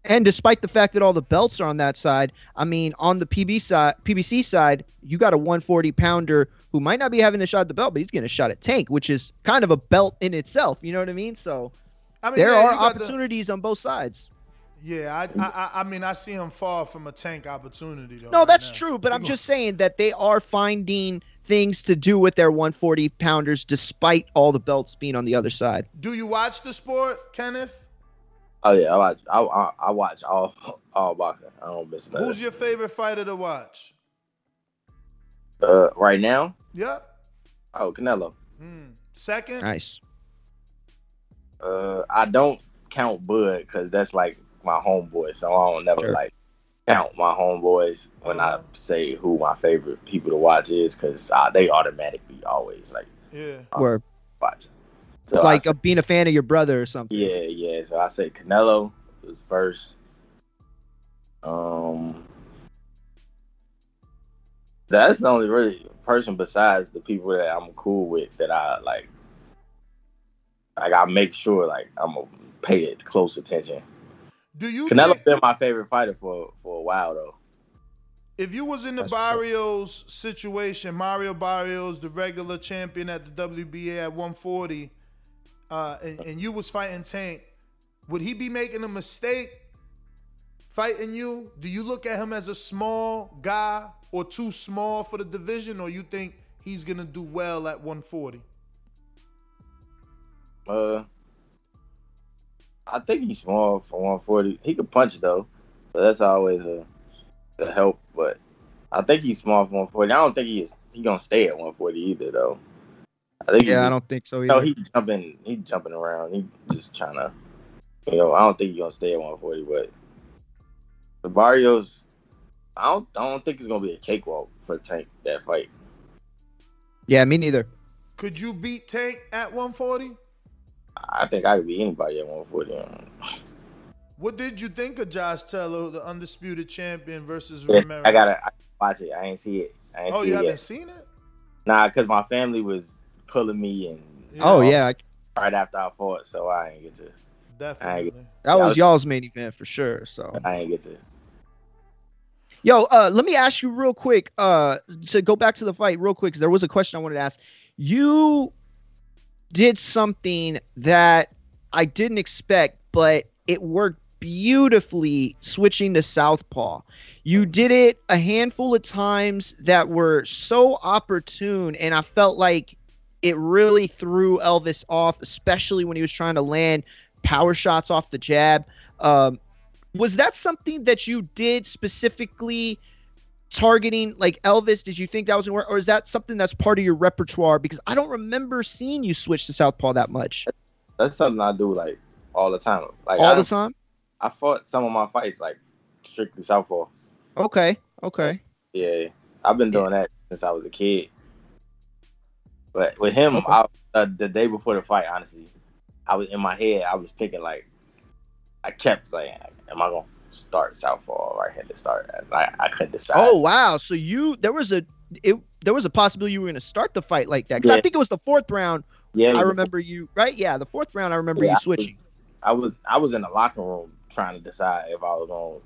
And despite the fact that all the belts are on that side, I mean, on the PBC side, you got a 140-pounder who might not be having a shot at the belt, but he's getting a shot at Tank, which is kind of a belt in itself. You know what I mean? So I mean, there are opportunities on both sides. Yeah, I mean, I see him far from a Tank opportunity, though. No, that's true, but I'm just saying that they are finding things to do with their 140-pounders despite all the belts being on the other side. Do you watch the sport, Kenneth? Oh yeah, I watch all boxing. I don't miss nothing. Who's your favorite fighter to watch? Right now? Yep. Oh, Canelo. Second? Nice. I don't count Bud because that's like my homeboy, so I don't never like count my homeboys when I say who my favorite people to watch is because they automatically always like watch. So it's like being a fan of your brother or something. Yeah. So I say Canelo was first. That's the only really person besides the people that I'm cool with that I like. Like I make sure like I'm gonna pay it close attention. Do you? Canelo's been my favorite fighter for a while though. If you was in the Barrios situation, Mario Barrios, the regular champion at the WBA at 140. And you was fighting Tank, would he be making a mistake fighting you? Do you look at him as a small guy or too small for the division, or you think he's going to do well at 140? I think he's small for 140. He could punch, though, so that's always a help, but I think he's small for 140. I don't think he's going to stay at 140 either, though. I don't think so either. No, he's jumping around. He just trying to, you know, I don't think he's going to stay at 140, but the Barrios, I don't think it's going to be a cakewalk for Tank, that fight. Yeah, me neither. Could you beat Tank at 140? I think I could beat anybody at 140. What did you think of Josh Tello, the undisputed champion versus Romero? I gotta watch it. I ain't see it. You haven't seen it? Nah, because my family was pulling me and right after I fought, so I ain't get to. That was y'all's main event for sure. So I ain't get to. Yo, let me ask you real quick. To go back to the fight real quick, because there was a question I wanted to ask. You did something that I didn't expect, but it worked beautifully. Switching to Southpaw, you did it a handful of times that were so opportune, and I felt like it really threw Elvis off, especially when he was trying to land power shots off the jab. Was that something that you did specifically targeting, like, Elvis? Did you think that was going to work, or is that something that's part of your repertoire? Because I don't remember seeing you switch to Southpaw that much. That's something I do, like, all the time. Like all the time? I fought some of my fights, like, strictly Southpaw. Okay. Yeah, I've been doing that since I was a kid. But with him, the day before the fight, honestly, I was in my head. I was thinking, like, I kept saying, "Am I gonna start Southpaw or right-handed start?" And I couldn't decide. Oh wow! So there was a possibility you were gonna start the fight like that. Because I think it was the fourth round. Yeah, I remember you right. Yeah, the fourth round. I remember you switching. I was in the locker room trying to decide if I was gonna.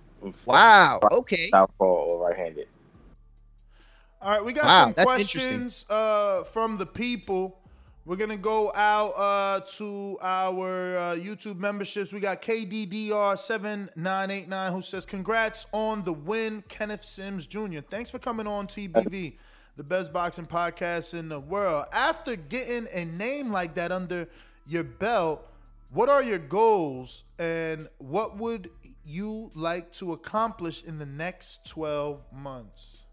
Wow. Okay. Southpaw or right-handed. All right, we got some questions from the people. We're going to go out to our YouTube memberships. We got KDDR7989 who says, congrats on the win, Kenneth Sims Jr. Thanks for coming on TBV, the best boxing podcast in the world. After getting a name like that under your belt, what are your goals and what would you like to accomplish in the next 12 months?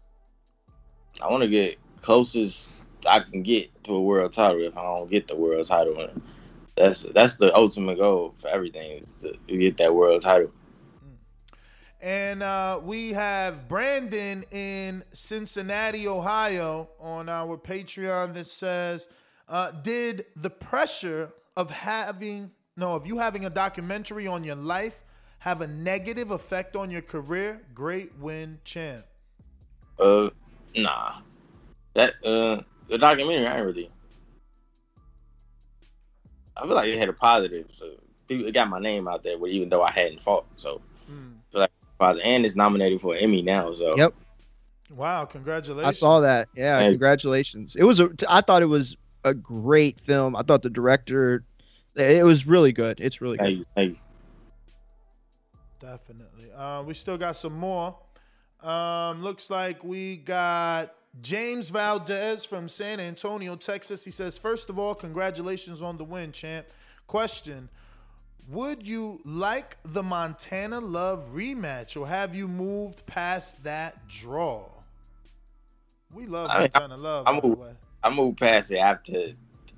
I want to get closest I can get to a world title. If I don't get the world title, that's the ultimate goal for everything, is to get that world title. And we have Brandon in Cincinnati, Ohio, on our Patreon that says, did the pressure of you having a documentary on your life have a negative effect on your career? Great win, champ. Nah. The documentary, I feel like it had a positive. So people, it got my name out there, even though I hadn't fought. So I feel like it's positive. And it's nominated for an Emmy now. So yep. Wow, congratulations! I saw that. Yeah, and congratulations. It was I thought it was a great film. I thought the director, it was really good. It's really good. Thank you. Definitely. We still got some more. Looks like we got James Valdez from San Antonio, Texas. He says, first of all, congratulations on the win, champ. Question, would you like the Montana Love rematch, or have you moved past that draw? We love Montana Love. I moved past it after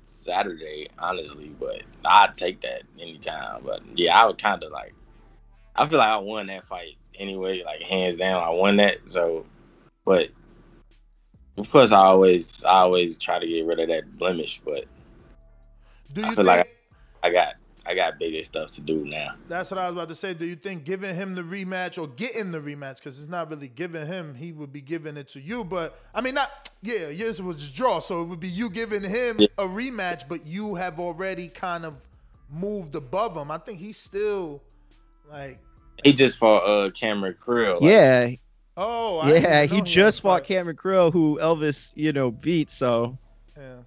Saturday, honestly, but I'd take that anytime. But yeah, I would kind of I feel like I won that fight anyway, hands down, I won that. So, but of course, I always try to get rid of that blemish, but I got bigger stuff to do now. That's what I was about to say. Do you think giving him the rematch or getting the rematch, because it's not really giving him, he would be giving it to you, but I mean, yours was just draw, so it would be you giving him a rematch, but you have already kind of moved above him. I think he's still he just fought Cameron Krill. Yeah. He just fought Cameron Krill, who Elvis, beat. So yeah,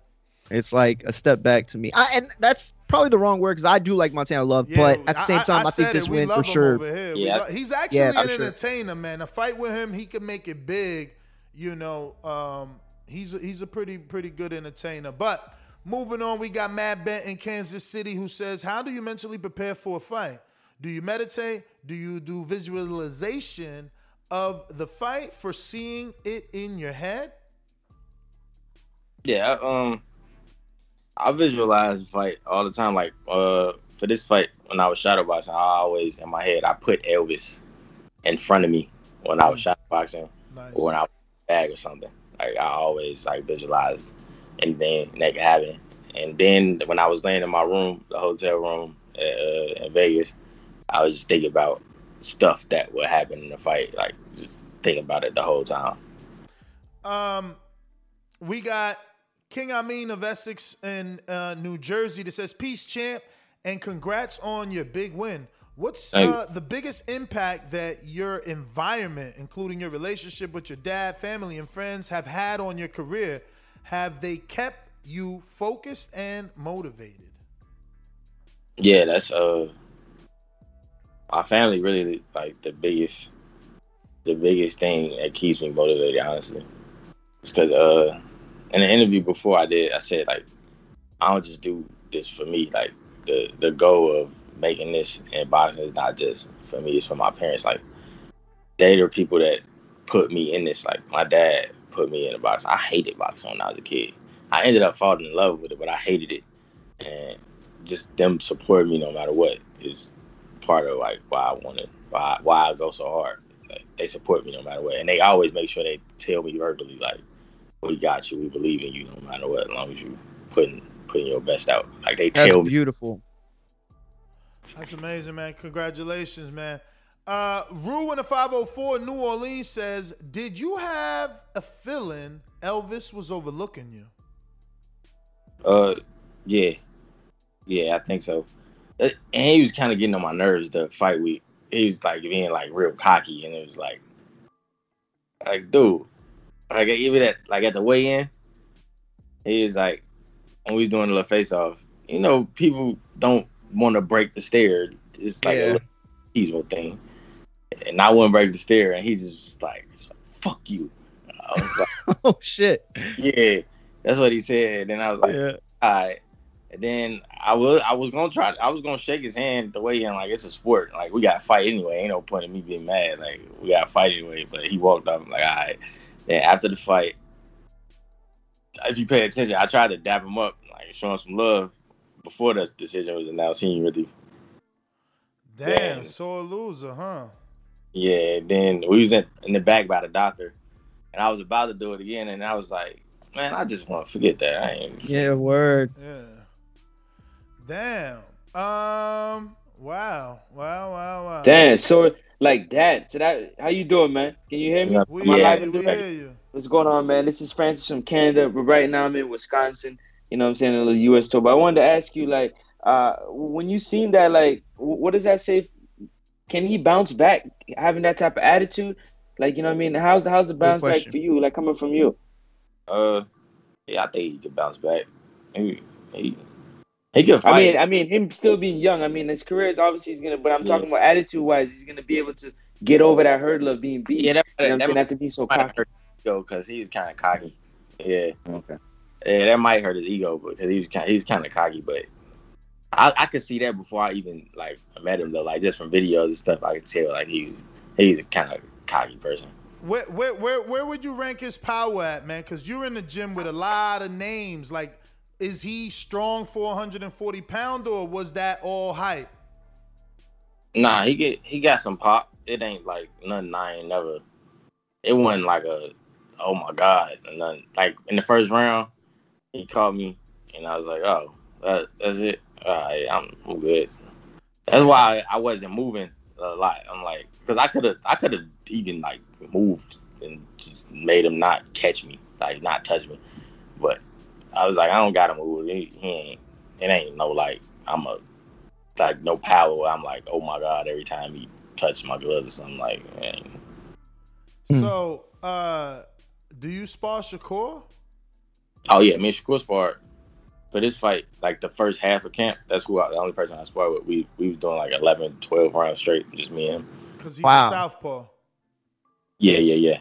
it's a step back to me. And that's probably the wrong word, because I do like Montana Love, but at the same time, I think this win for sure. Yeah. He's actually an entertainer, man. A fight with him, he can make it big. He's a pretty good entertainer. But moving on, we got Matt Bent in Kansas City who says, how do you mentally prepare for a fight? Do you meditate? Do you do visualization of the fight, for seeing it in your head? Yeah, I visualize the fight all the time. For this fight, when I was shadow boxing, I always, in my head, I put Elvis in front of me when I was shadow boxing, or when I was in the bag or something. I always visualizze anything that could happen. And then when I was laying in my room, the hotel room in Vegas, I was just thinking about stuff that would happen in the fight, just think about it the whole time. We got King Amin of Essex in New Jersey that says, peace, champ, and congrats on your big win. What's the biggest impact that your environment, including your relationship with your dad, family, and friends, have had on your career? Have they kept you focused and motivated? Yeah, that's my family really the biggest thing that keeps me motivated, honestly. It's because in the interview before I said I don't just do this for me. The goal of making this in boxing is not just for me, it's for my parents. They are people that put me in this. My dad put me in the box. I hated boxing when I was a kid. I ended up falling in love with it, but I hated it. And just them supporting me no matter what is part of why I go so hard. They support me no matter what, and they always make sure they tell me verbally we got you, we believe in you no matter what, as long as you putting your best out. That's beautiful. That's amazing, man. Congratulations, man. Rue in the 504 New Orleans says, did you have a feeling Elvis was overlooking you? Yeah, I think so. And he was kind of getting on my nerves the fight week. He was being real cocky, and it was dude, even at the weigh-in, he was when we was doing the little face-off, you know, people don't want to break the stare. It's like a little thing. And I wouldn't break the stare, and he just was like, fuck you. And I was like, oh, shit. Yeah, that's what he said. And I was like, all right. And then I was gonna shake his hand the way, and like, it's a sport, like, we gotta fight anyway. Ain't no point in me being mad. Like, we gotta fight anyway. But he walked up, I'm like, all right. Then after the fight, if you pay attention, I tried to dap him up, like, show him some love before the decision was announced. He really. Damn, sore loser, huh? Yeah. Then we was in the back by the doctor, and I was about to do it again, and I was like, man, I just want to forget that. I ain't. Yeah. Word. Yeah. Damn. Wow. Damn. So like that. So that. How you doing, man? Can you hear me? We hear you. What's going on, man? This is Francis from Canada, but right now I'm in Wisconsin. You know what I'm saying? A little U.S. tour. But I wanted to ask you, like, when you seen that, like, what does that say? Can he bounce back having that type of attitude? Like, you know what I mean? How's the bounce back for you? Like, coming from you? Yeah, I think he could bounce back. He can fight. I mean, him still being young. I mean, his career is obviously he's gonna. But I'm talking about attitude-wise, he's gonna be able to get over that hurdle of being beat. Yeah, that not to be so cocky. Ego, because he was kind of cocky. Yeah. Okay. Yeah, that might hurt his ego, because he was kind of cocky. But I could see that before I even like met him though. Like, just from videos and stuff, I could tell like he's a kind of cocky person. Where would you rank his power at, man? Because you're in the gym with a lot of names, like. Is he strong 440 pound, or was that all hype? Nah, he got some pop. It ain't like nothing I ain't never. It wasn't like a, oh my God, nothing. Like in the first round, he called me and I was like, oh, that's it. All right, I'm good. That's why I wasn't moving a lot. I'm like, because I could have even like moved and just made him not catch me, like not touch me, but. I was like, I don't gotta move. It ain't no like no power. I'm like, oh my God, every time he touched my gloves or something, like. Man. So, do you spar Shakur? Oh yeah, me and Shakur sparred for this fight. Like the first half of camp, that's the only person I sparred with. We was doing like 11, 12 rounds straight, just me and him. Because he's a Southpaw. Yeah.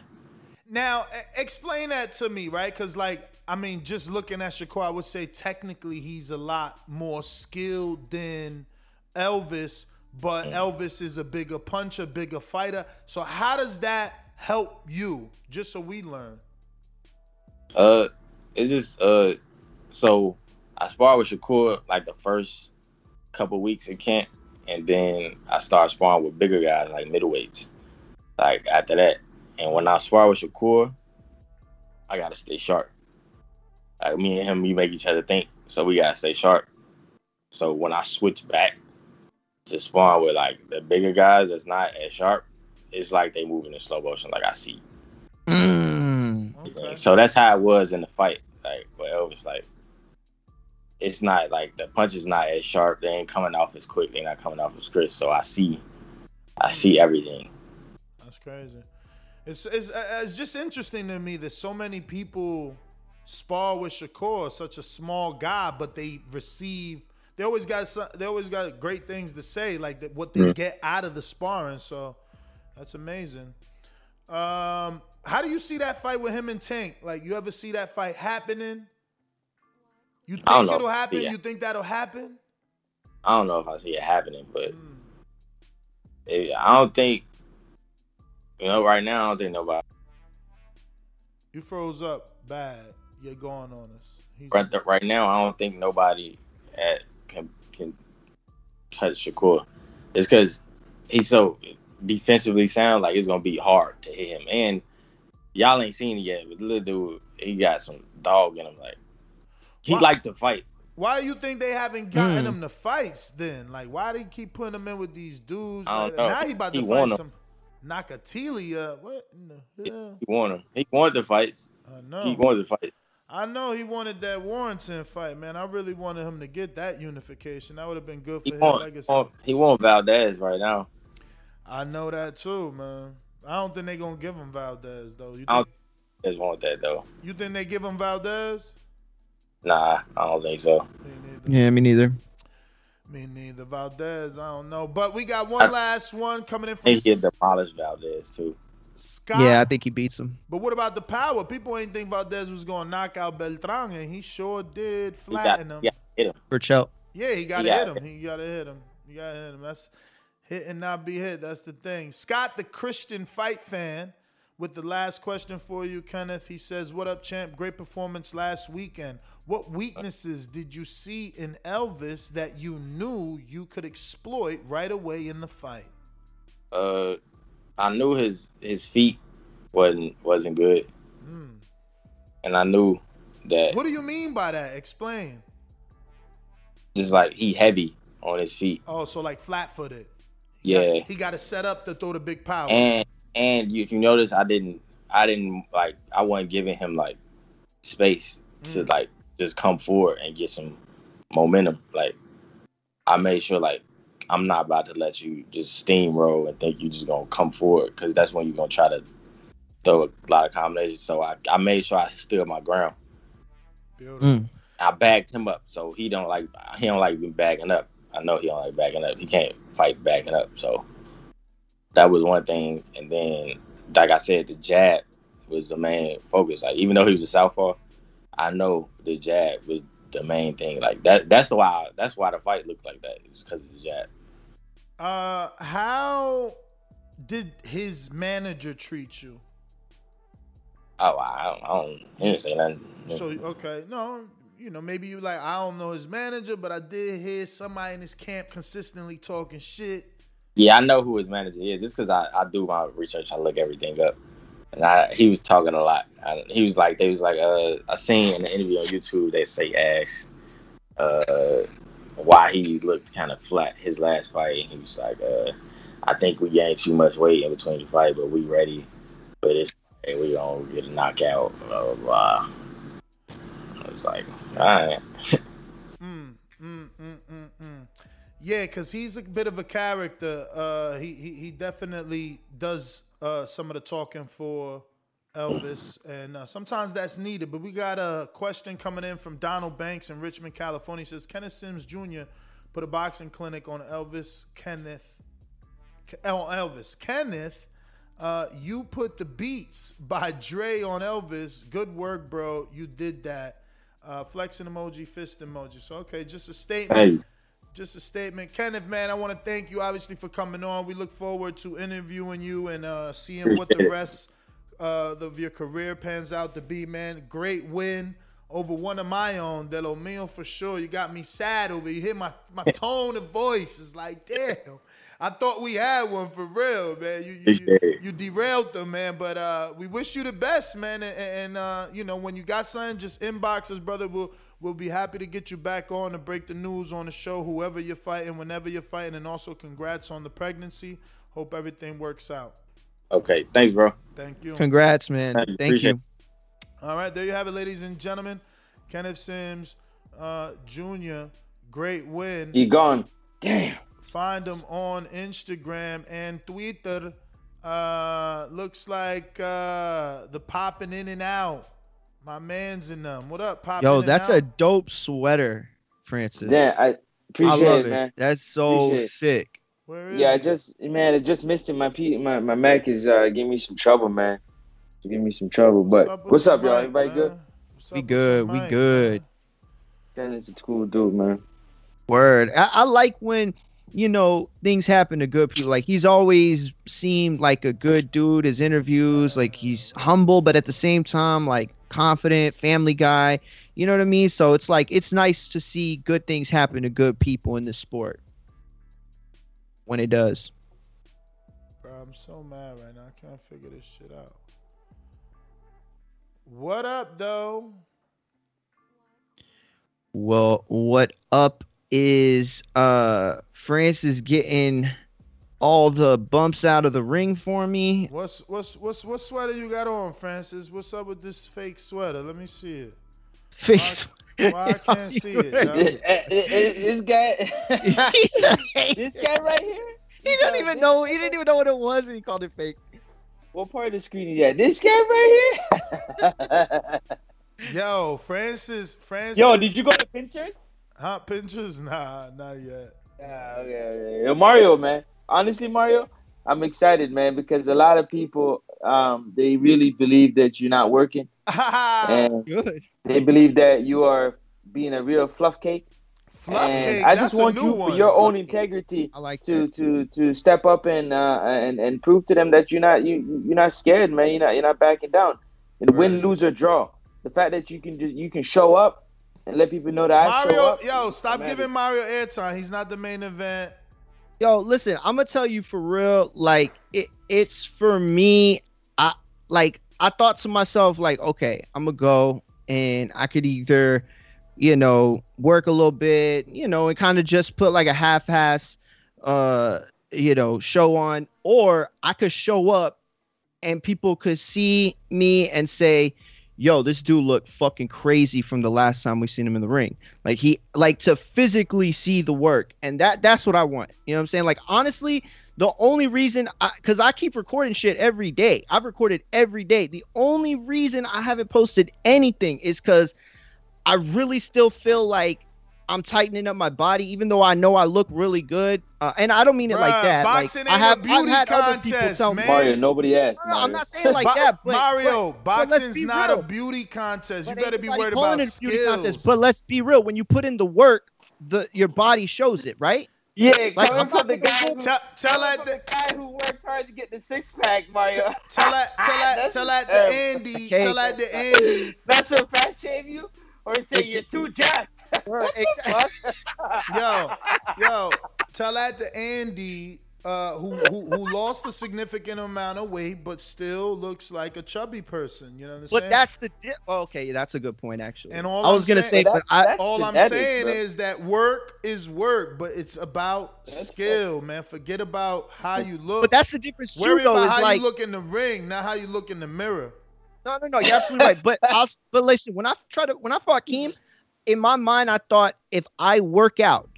Now explain that to me, right? Because like. I mean, just looking at Shakur, I would say technically he's a lot more skilled than Elvis, but Elvis is a bigger puncher, bigger fighter. So how does that help you? Just so we learn. It's just so I sparred with Shakur like the first couple weeks in camp, and then I started sparring with bigger guys like middleweights. Like after that, and when I sparred with Shakur, I gotta stay sharp. Like me and him, we make each other think, so we gotta stay sharp. So when I switch back to spawn with like the bigger guys that's not as sharp, it's like they moving in slow motion, like I see. Okay. So that's how it was in the fight. Like with Elvis, like it's not like the punch is not as sharp, they ain't coming off as quick, they're not coming off as crisp. So I see everything. That's crazy. It's just interesting to me that so many people spar with Shakur, such a small guy, but they always got great things to say, like that, what they get out of the sparring. So that's amazing. How do you see that fight with him and Tank? Like, you ever see that fight happening? You think it'll happen? Yeah. You think that'll happen? I don't know if I see it happening, but I don't think, you know, right now I don't think nobody. You froze up bad. You're going on us. Right now, I don't think nobody can touch Shakur. It's because he's so defensively sound, like it's going to be hard to hit him. And y'all ain't seen it yet, but the little dude, he got some dog in him. Like, he liked to fight. Why do you think they haven't gotten him to fights then? Like, why do you keep putting him in with these dudes? Like, now he about to fight some Nakatilia. What in the hell? He won him. He wanted the fights. I know. He wanted to fight. I know he wanted that Warrington fight, man. I really wanted him to get that unification. That would have been good for his legacy. He wants Valdez right now. I know that too, man. I don't think they're going to give him Valdez, though. I don't think they want that, though. You think they give him Valdez? Nah, I don't think so. Yeah, me neither. Me neither. Valdez, I don't know. But we got one last one coming in from... He demolished Valdez, too. Scott. Yeah, I think he beats him. But what about the power? People ain't think Valdez was going to knock out Beltran, and he sure did flatten him. Yeah, hit him. For Chow. Yeah, he got to hit him. He got to hit him. You got to hit him. That's hit and not be hit. That's the thing. Scott, the Christian fight fan, with the last question for you, Kenneth. He says, what up, champ? Great performance last weekend. What weaknesses did you see in Elvis that you knew you could exploit right away in the fight? I knew his feet wasn't good. Mm. And I knew that. What do you mean by that? Explain. Just like he heavy on his feet. Oh, so like flat-footed. Yeah. He got to set up to throw the big power. And if you notice, I wasn't giving him like space to like just come forward and get some momentum. Like I made sure like I'm not about to let you just steamroll and think you just gonna come forward, because that's when you're gonna try to throw a lot of combinations. So I made sure I stood my ground. I bagged him up, so he don't like me bagging up. I know he don't like bagging up. He can't fight bagging up, so. That was one thing. And then, like I said, the jab was the main focus. Like, even though he was a southpaw, I know the jab was the main thing. Like, that's why the fight looked like that. It was because of the jab. How did his manager treat you? Oh, I don't he didn't say nothing. So, okay. No, you know, maybe you like, I don't know his manager, but I did hear somebody in his camp consistently talking shit. Yeah, I know who his manager is, just because I do my research. I look everything up, and he was talking a lot. He was like, I seen in the interview on YouTube, they say asked why he looked kind of flat his last fight, and he was like, I think we gained too much weight in between the fight, but we ready for this, and we gonna get a knockout. Blah blah. I was like, all right. Yeah, because he's a bit of a character. He definitely does some of the talking for Elvis, and sometimes that's needed. But we got a question coming in from Donald Banks in Richmond, California. He says, Kenneth Sims Jr. put a boxing clinic on Elvis. Kenneth, you put the beats by Dre on Elvis. Good work, bro. You did that. Flexing emoji, fist emoji. So, okay, just a statement. Hey. Just a statement. Kenneth, man, I want to thank you, obviously, for coming on. We look forward to interviewing you and seeing what the rest of your career pans out to be, man. Great win over one of my own, Del Omeo, for sure. You got me sad over. You hear my tone of voice. It's like, damn, I thought we had one for real, man. You derailed them, man. But we wish you the best, man. And you know, when you got something, just inbox us, brother. We'll be happy to get you back on to break the news on the show, whoever you're fighting, whenever you're fighting, and also congrats on the pregnancy. Hope everything works out. Okay. Thanks, bro. Thank you. Congrats, man. Thank you. All right. There you have it, ladies and gentlemen. Kenneth Sims Jr., great win. He gone. Damn. Find him on Instagram and Twitter. Looks like the popping in and out. My man's in them. What up, Pop? Yo, that's a dope sweater, Francis. Yeah, I appreciate it, man. That's so sick. Where is it? Yeah, I just missed it. My Mac is giving me some trouble, man. Giving me some trouble. But what's up, y'all? Everybody good? We good. Dennis is a cool dude, man. Word. I like when, you know, things happen to good people. Like, he's always seemed like a good dude. His interviews, like, he's humble, but at the same time, like, confident, family guy, you know what I mean? So it's like, it's nice to see good things happen to good people in this sport when it does. Bro, I'm so mad right now. I can't figure this shit out. What up, though? Well, what up is Francis getting all the bumps out of the ring for me. What sweater you got on, Francis? What's up with this fake sweater? Let me see it. Why I can't see it? This guy, this guy right here. He didn't even know what it was, and he called it fake. What part of the screen is that? This guy right here. Yo, Francis. Yo, did you go to Pinterest? Huh? Pinterest? Nah, not yet. Yeah. Yo, Mario, man. Honestly, Mario, I'm excited, man, because a lot of people, they really believe that you're not working. And good. They believe that you are being a real fluff cake. Fluff cake. I just want you, for your own integrity, to step up and prove to them that you're not scared, man. You're not backing down. And win, lose or draw, the fact that you can show up and let people know that Mario, I show up. Yo, stop giving Mario airtime. He's not the main event. Yo, listen, I'm gonna tell you for real. Like it's for me. I thought to myself, like, okay, I'm gonna go and I could either, work a little bit, and kind of just put like a half-ass, show on, or I could show up and people could see me and say, yo, this dude looked fucking crazy from the last time we seen him in the ring. Like to physically see the work, and that's what I want. You know what I'm saying? Like, honestly, the only reason, because I keep recording shit every day. I've recorded every day. The only reason I haven't posted anything is because I really still feel like I'm tightening up my body, even though I know I look really good. And I don't mean it like that. Boxing like, ain't a beauty contest, man. Mario, nobody asked. Mario. I'm not saying like that. But, Mario, boxing's not a beauty contest. But you better be worried about skills. But let's be real. When you put in the work, your body shows it, right? Yeah, like, the guy who works hard to get the six-pack, Mario. Tell that to Andy. That's a fat shave you? Or say you're too jacked? Yo, tell that to Andy, who lost a significant amount of weight but still looks like a chubby person. You know what I'm saying? But that's the dip. Oh, okay, that's a good point, actually. And all I was gonna say, is that work is work, but it's about skill, man. Forget about how you look. But that's the difference too. Worry about how you look in the ring, not how you look in the mirror. No, you're absolutely right. But listen, when I fought Keem, in my mind, I thought if I work out,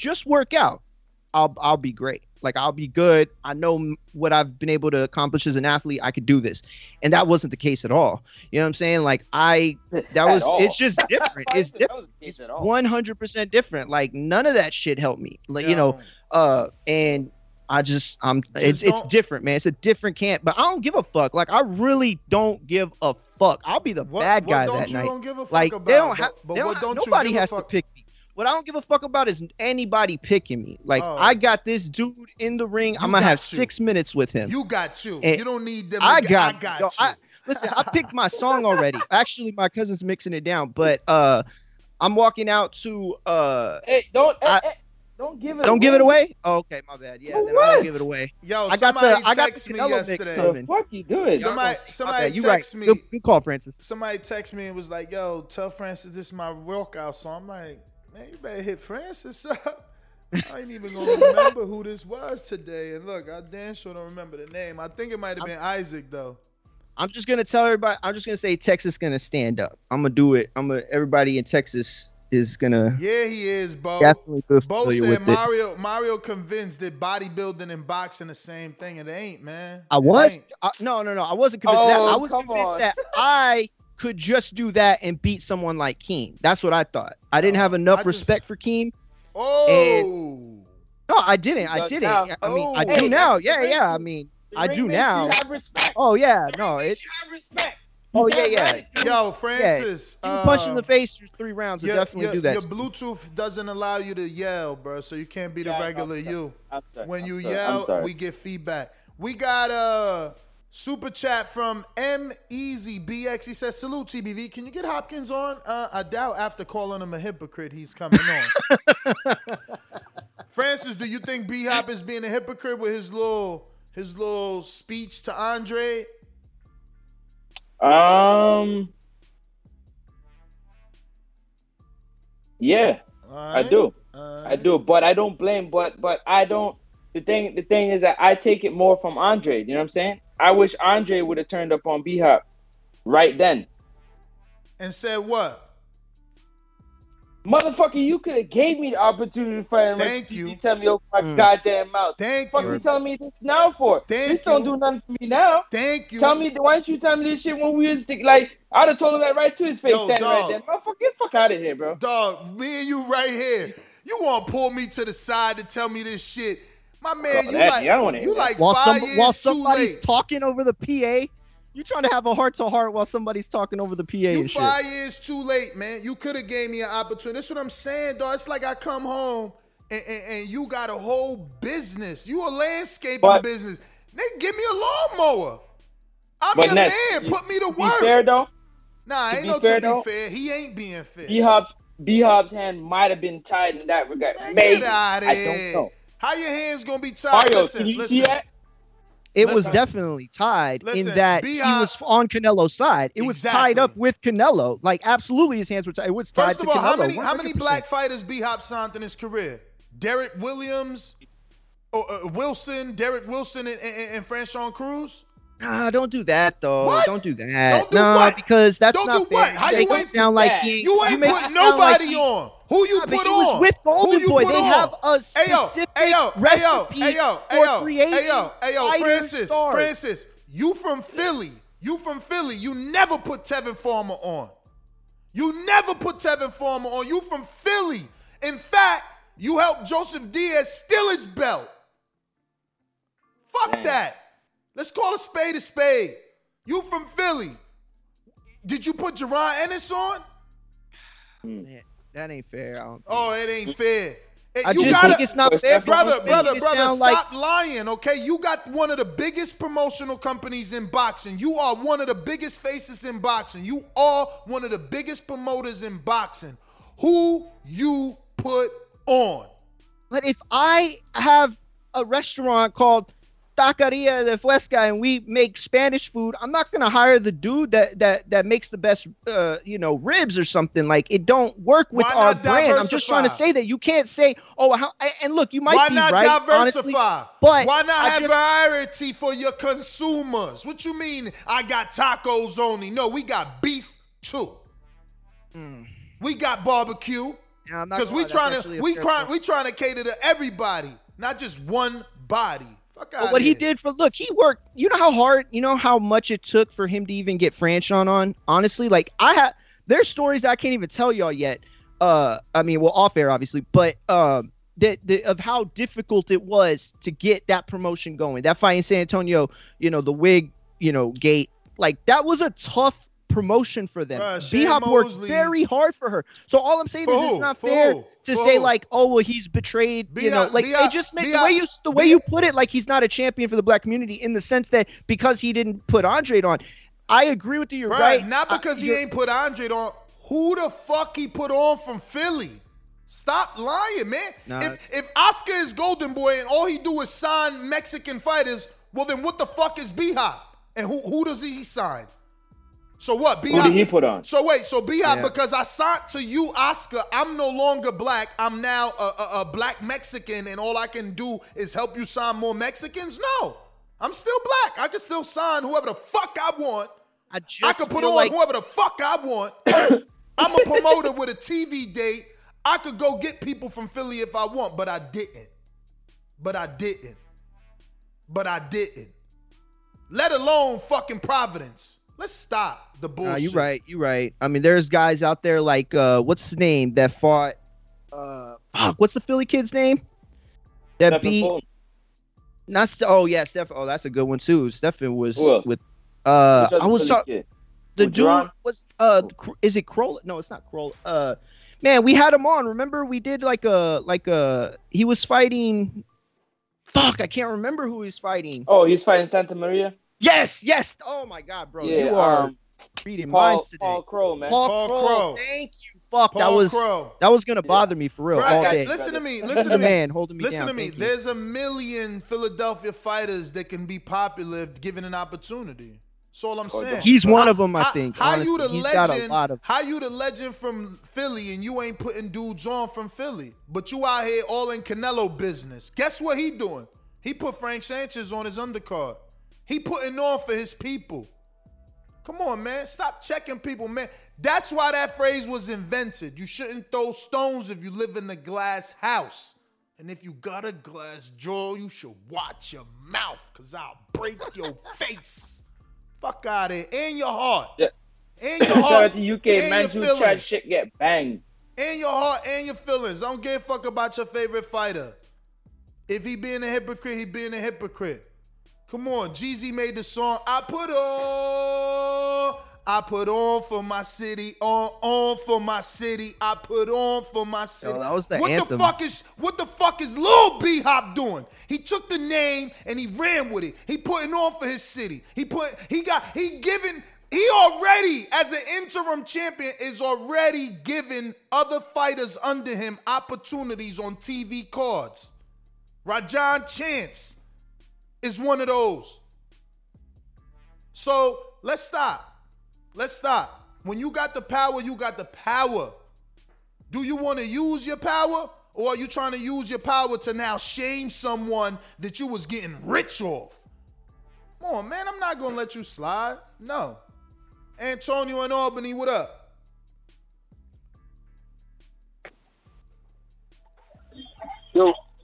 I'll be great. Like, I'll be good. I know what I've been able to accomplish as an athlete. I could do this. And that wasn't the case at all. You know what I'm saying? Like, it's just different. It's different. It's 100% different. Like, none of that shit helped me. Like, and it's different, man. It's a different camp, but I don't give a fuck. Like, I really don't give a fuck. I'll be the bad guy that night. Don't give a fuck like about, they don't have. Nobody has to pick me. What I don't give a fuck about is anybody picking me. Like, I got this dude in the ring. I'm gonna have 6 minutes with him. You got you. And you don't need them. I got you. Listen, I picked my song already. Actually, my cousin's mixing it down, but I'm walking out to. Hey, don't. Don't give it away. Don't give it away? Oh, okay, my bad. Yeah, then I'll give it away. Yo, I got the Canelo mix coming. What the fuck you doing? Somebody texted me. Good call, Francis. Somebody texted me and was like, yo, tell Francis this is my workout song. I'm like, man, you better hit Francis up. I ain't even going to remember who this was today. And look, I damn sure don't remember the name. I think it might have been Isaac, though. I'm just going to tell everybody. I'm just going to say Texas going to stand up. I'm going to do it. Everybody in Texas is gonna. Yeah, he is, Bo. Bo said Mario convinced that bodybuilding and boxing the same thing. It ain't, man. No, I wasn't convinced that. I was convinced that I could just do that and beat someone like Keem. That's what I thought. I didn't have enough respect for Keem. No, I didn't. I didn't. Now. I do now. Yeah. I mean, I do now. You have respect. Oh yeah, no, it's. You have respect. Oh, yeah. Yo, Francis. Yeah. You punch in the face for 3 rounds. Definitely do that. Your Bluetooth doesn't allow you to yell, bro, so you can't be the regular you. I'm sorry. When you yell, we get feedback. We got a super chat from MEZBX. He says, salute, TBV. Can you get Hopkins on? I doubt after calling him a hypocrite, he's coming on. Francis, do you think B-Hop is being a hypocrite with his little speech to Andre? Yeah, right. I do, but I don't blame. But I don't. The thing is that I take it more from Andre. You know what I'm saying? I wish Andre would have turned up on B-Hop right then and said what? Motherfucker, you could have gave me the opportunity to fight. Thank you. You tell me open my goddamn mouth. Thank you. Fuck you telling me this now for? This don't do nothing for me now. Thank you. Tell me, why didn't you tell me this shit when we was like, I'd have told him that right to his face. Yo, standing right there. Motherfucker, get the fuck out of here, bro. Dog, me and you right here. You want to pull me to the side to tell me this shit. My man, oh, you like 5 years too late. Talking over the PA. You trying to have a heart-to-heart while somebody's talking over the PA and shit. You 5 years too late, man. You could have gave me an opportunity. That's what I'm saying, dog. It's like I come home and you got a whole business. You a landscaping business. They give me a lawnmower. I'm your man. Put me to work. Be fair, though. Nah, ain't no to be fair. He ain't being fair. B-Hop's hand might have been tied in that regard. Man, maybe. I don't know. How your hands going to be tied? Mario, listen, see that? It was definitely tied in that he was on Canelo's side. It was tied up with Canelo. Like, absolutely his hands were tied. It was tied to Canelo. First of all, how many black fighters B-Hop signed in his career? Derek Williams, Derek Wilson, and Franchon Cruz? Nah, don't do that, though. What? Don't do that. Don't do what? Because that's don't not do fair. What? How you ain't sound like he, you ain't you put nobody like on. Who you put on? It was with Golden Boy. They have a specific recipe for creating Francis, stars. Francis, you from Philly. You never put Tevin Farmer on. You from Philly. In fact, you helped Joseph Diaz steal his belt. Fuck that. Let's call a spade a spade. You from Philly. Did you put Jerron Ennis on? Man, that ain't fair. It ain't fair. I think it's not fair. Brother, stop lying, okay? You got one of the biggest promotional companies in boxing. You are one of the biggest faces in boxing. You are one of the biggest promoters in boxing. Who you put on? But if I have a restaurant called Taqueria de Fuesca and we make Spanish food, I'm not gonna hire the dude that makes the best ribs or something. Like, it don't work with our brand. I'm just trying to say that you can't say and look, you might be right. Why not diversify? Honestly, but why not have variety for your consumers? What you mean I got tacos only? No, we got beef too. We got barbecue because we trying to cater to everybody, not just one body. But what he did he worked. You know how hard, how much it took for him to even get Franchon on? Honestly, there's stories that I can't even tell y'all yet. Off air, obviously, but of how difficult it was to get that promotion going. That fight in San Antonio, the wig, gate, that was a tough promotion for them. B-Hop worked very hard for her. So all I'm saying is it's not fair to say he's betrayed. It just makes the way you put it, he's not a champion for the black community in the sense that because he didn't put Andre on. I agree with you. You're right. Not because he ain't put Andre on. Who the fuck he put on from Philly? Stop lying, man. Nah. If Oscar is Golden Boy and all he do is sign Mexican fighters, well then what the fuck is B-Hop? And who does he sign? So what? B-Hop, who did he put on? So wait, B-Hop, because I signed to you, Oscar, I'm no longer black. I'm now a black Mexican, and all I can do is help you sign more Mexicans? No, I'm still black. I can still sign whoever the fuck I want. I can put on whoever the fuck I want. I'm a promoter with a TV date. I could go get people from Philly if I want, but I didn't. Let alone fucking Providence. Let's stop the bullshit. You're right. I mean, there's guys out there like, what's his name that fought? What's the Philly kid's name? That Stephen beat. Fulton. Stephen. Oh, that's a good one too. Stephen was with. The dude John? Was. Is it Kroll? No, it's not Kroll. Man, we had him on. Remember, we did like a. He was fighting. Fuck, I can't remember who he was fighting. Oh, he was fighting Santa Maria. Yes. Oh, my God, bro. Yeah, you are reading minds today. Paul Crow, man. Paul Crow. Thank you. Fuck, that was going to bother me for real. Bro, all day. Listen to me. Listen to me. Man holding me down. Listen to me. There's a million Philadelphia fighters that can be popular if given an opportunity. That's all I'm saying. He's one of them, I think. How you the legend from Philly and you ain't putting dudes on from Philly, but you out here all in Canelo business. Guess what he doing? He put Frank Sanchez on his undercard. He putting on for his people. Come on, man. Stop checking people, man. That's why that phrase was invented. You shouldn't throw stones if you live in a glass house. And if you got a glass jaw, you should watch your mouth, because I'll break your face. Fuck out of here. And your heart. Yeah. And your heart. The UK, man, you try shit get banged. And your heart and your feelings. I don't give a fuck about your favorite fighter. If he being a hypocrite, he being a hypocrite. Come on, Jeezy made the song, I put on for my city, on for my city, I put on for my city. Yo, that was the anthem. What the fuck is Lil B Hop doing? He took the name and he ran with it. He putting on for his city. He already, as an interim champion, is already giving other fighters under him opportunities on TV cards. Rajan Chance is one of those. So let's stop. When you got the power, you got the power. Do you want to use your power? Or are you trying to use your power to now shame someone that you was getting rich off? Come on, man. I'm not going to let you slide. No. Antonio in Albany, what up?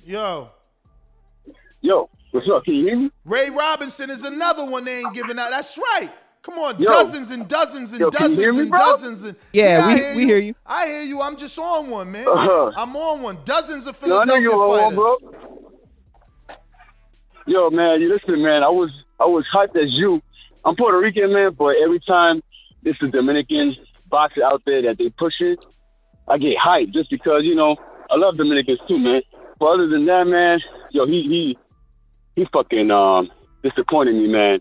Yo. What's up? Can you hear me? Ray Robinson is another one they ain't giving out. That's right. Come on, dozens and dozens. And yeah, we hear you. I hear you. I'm just on one, man. Uh-huh. I'm on one. Dozens of Philadelphia fighters. Yo, man, you listen, man. I was hyped as you. I'm Puerto Rican, man, but every time there's a Dominican boxer out there that they push it, I get hyped just because, you know, I love Dominicans too, man. But other than that, man, yo, he fucking disappointed me, man.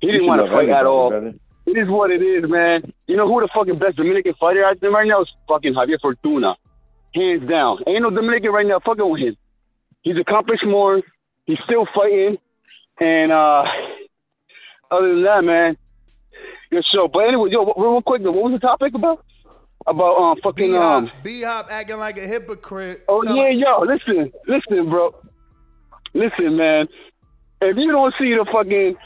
He didn't want to fight at all. Brother. It is what it is, man. You know who the fucking best Dominican fighter out there right now is? Fucking Javier Fortuna. Hands down. Ain't no Dominican right now fucking with him. He's accomplished more. He's still fighting. And other than that, man, good show. But anyway, yo, real quick, what was the topic about? About fucking B-Hop acting like a hypocrite. Oh, yeah, yo, listen, bro. Listen, man, if you don't see the fucking,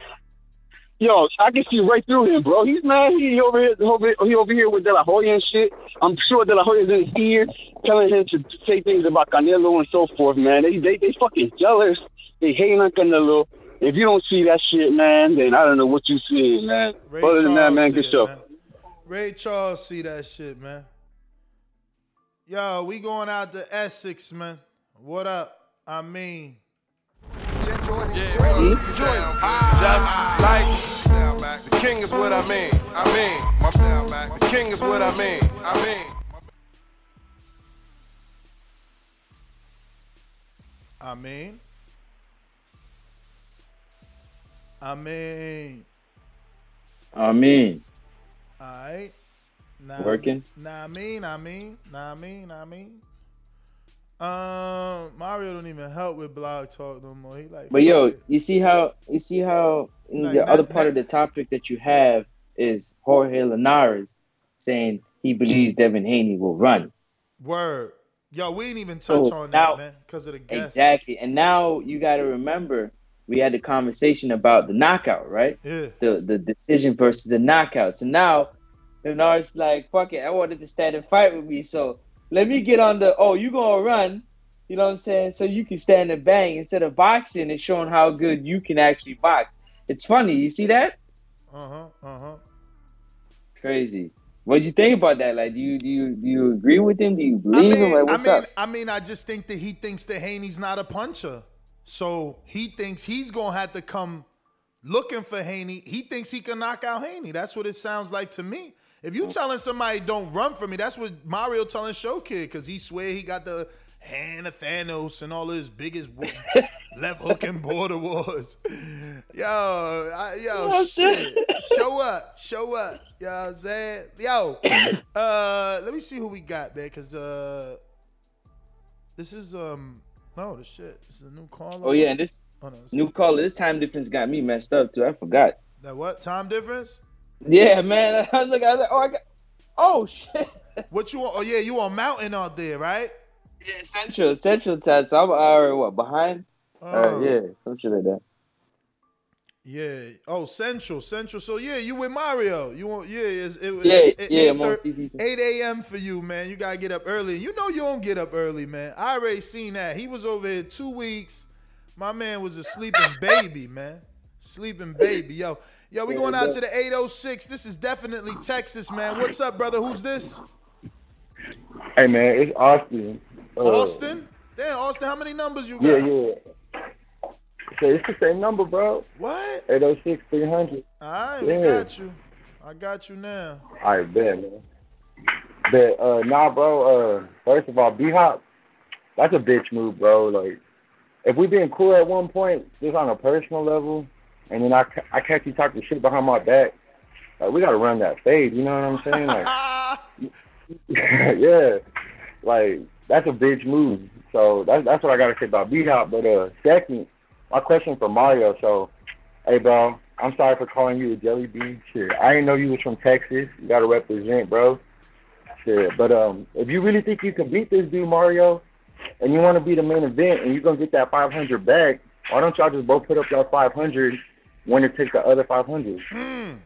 yo, I can see right through him, bro. He's mad. He over here with De La Hoya and shit. I'm sure De La Hoya's in his ear telling him to say things about Canelo and so forth, man. They fucking jealous. They hating on Canelo. If you don't see that shit, man, then I don't know what you seeing, man. Other than that, man, good show. Ray Charles see that shit, man. Yo, we going out to Essex, man. What up? I mean... Just like the king is what I mean. The king is what I mean. Alright. Working? I mean. Mario don't even help with blog talk no more. He like, but yo, you see how like the other part of the topic that you have is Jorge Linares saying he believes Devin Haney will run. Word, yo, we didn't even touch on that, man, because of the guests. Exactly, and now you got to remember we had the conversation about the knockout, right? Yeah. The decision versus the knockout. So now Linares like, fuck it, I wanted to stand and fight with me, so. Let me get on you gonna run, you know what I'm saying? So you can stand and bang instead of boxing and showing how good you can actually box. It's funny, you see that? Crazy. What do you think about that? Like, do you agree with him? Do you believe him? Like, what's up? I just think that he thinks that Haney's not a puncher, so he thinks he's gonna have to come looking for Haney. He thinks he can knock out Haney. That's what it sounds like to me. If you telling somebody don't run from me, that's what Mario telling Show Kid, because he swear he got the hand of Thanos and all of his biggest left hook and border wars. Yo, shit. Show up. You know what I'm saying? Yo, let me see who we got, man, because this is, this is a new caller. Oh, yeah, and this new caller, this time difference got me messed up, too. I forgot. That what? Time difference? Yeah, man. I was like, shit. What you want? Oh, yeah, you on mountain out there, right? Yeah, central time. So I'm behind? Oh. Yeah, some shit like that. Yeah. Oh, Central. So yeah, you with Mario? You want? Yeah. It's 8 a.m. for you, man. You gotta get up early. You know you don't get up early, man. I already seen that. He was over here 2 weeks. My man was a sleeping baby, man. Sleeping baby, yo. Yo, we going out to the 806. This is definitely Texas, man. What's up, brother? Who's this? Hey, man, it's Austin. Austin? Damn, Austin, how many numbers you got? Yeah. So it's the same number, bro. What? 806, 300. All right, yeah. We got you. I got you now. All right, bet, man. But, nah, bro, first of all, B-Hop, that's a bitch move, bro. Like, if we been cool at one point, just on a personal level, and then I catch you talking shit behind my back, like, we got to run that fade, you know what I'm saying? Like, yeah, like, that's a bitch move. So that's what I got to say about B-Hop. But second, my question for Mario. So, hey, bro, I'm sorry for calling you a jelly bean. Shit, I didn't know you was from Texas. You got to represent, bro. Shit, but if you really think you can beat this dude, Mario, and you want to be the main event and you're going to get that 500 back, why don't y'all just both put up y'all 500 when it takes the other 500? Mm.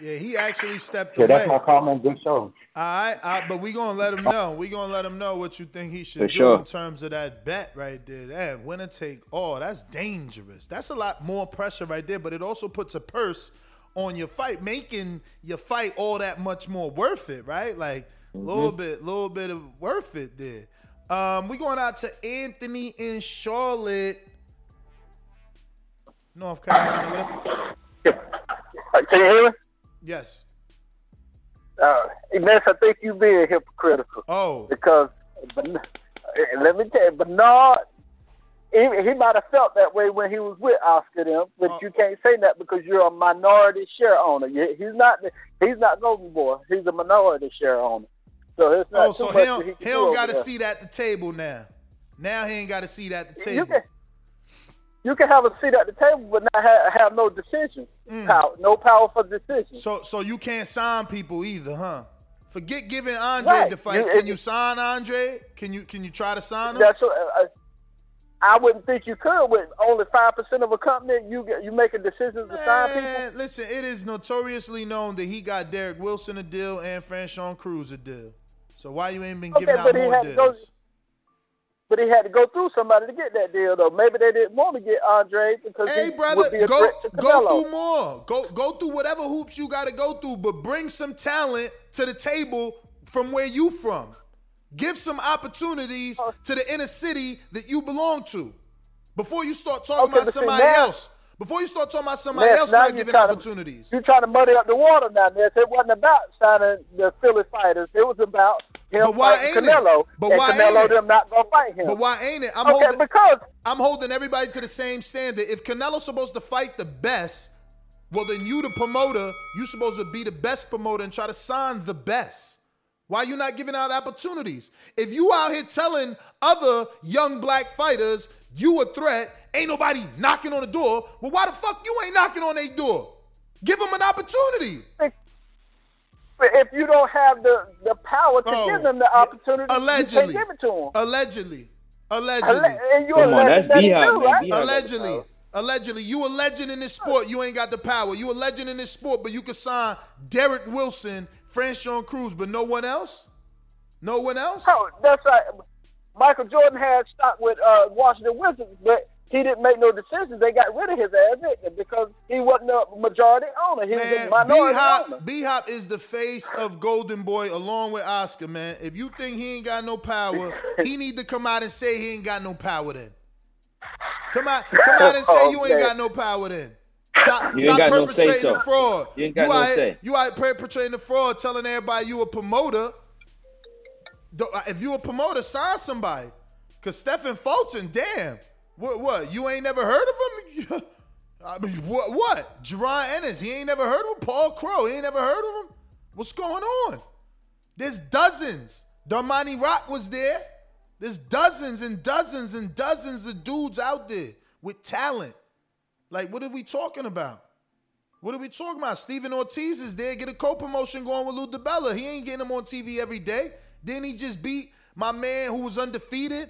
Yeah, he actually stepped away. That's my comment. Good show. All right, but we're going to let him know. We're going to let him know what you think he should do in terms of that bet right there. That winner take all. That's dangerous. That's a lot more pressure right there, but it also puts a purse on your fight, making your fight all that much more worth it, right? Like, little bit of worth it there. We going out to Anthony in Charlotte, North Carolina. What up? Can you hear me? Yes. Ness, I think you being hypocritical. Oh. Because let me tell you, Bernard, he might have felt that way when he was with Oscar them, but you can't say that because you're a minority share owner. He's not Golden Boy. He's a minority share owner. So it's not so he don't got a seat at the table now. Now he ain't got a seat at the table. You can have a seat at the table, but not have no decision. Power, no power for decision. So you can't sign people either, huh? Forget giving Andre the fight. Can you sign Andre? Can you try to sign him? That's what, I wouldn't think you could with only 5% of a company. You making decisions to sign people. Listen, it is notoriously known that he got Derek Wilson a deal and Franchon Cruz a deal. So why you ain't been giving out more deals? But he had to go through somebody to get that deal, though. Maybe they didn't want to get Andre because would be a threat to Canelo. Go through more. Go through whatever hoops you got to go through, but bring some talent to the table from where you from. Give some opportunities to the inner city that you belong to before you start talking about somebody else. Before you start talking about somebody else not giving opportunities. You're trying to muddy up the water now, Ness. It wasn't about signing the Philly fighters. It was about him fighting Canelo. But why ain't Canelo them not going to fight him? But why ain't it? I'm holding everybody to the same standard. If Canelo's supposed to fight the best, well, then you, the promoter, you're supposed to be the best promoter and try to sign the best. Why you not giving out opportunities? If you out here telling other young black fighters you a threat, ain't nobody knocking on the door, well, why the fuck you ain't knocking on their door? Give them an opportunity. If you don't have the power to give them the opportunity, allegedly, you can't give it to them. Allegedly. Allegedly, you a legend in this sport. You ain't got the power. You a legend in this sport, but you can sign Derek Wilson, Franchon Cruz, but no one else? No one else? Oh, that's right. Michael Jordan had stock with Washington Wizards, but he didn't make no decisions. They got rid of his ass because he wasn't a majority owner. He was a minority owner. B-Hop is the face of Golden Boy along with Oscar, man. If you think he ain't got no power, he need to come out and say he ain't got no power then. Come out and say you ain't got no power then. Stop perpetrating the fraud. You out perpetrating the fraud, telling everybody you a promoter. If you a promoter, sign somebody. Cause Stephen Fulton, damn. What? You ain't never heard of him? I mean, what? Jerron Ennis, he ain't never heard of him. Paul Crow, he ain't never heard of him. What's going on? There's dozens. Damani Rock was there. There's dozens and dozens and dozens of dudes out there with talent. Like, what are we talking about? Steven Ortiz is there. Get a co-promotion going with Lou DiBella. He ain't getting him on TV every day. Then he just beat my man who was undefeated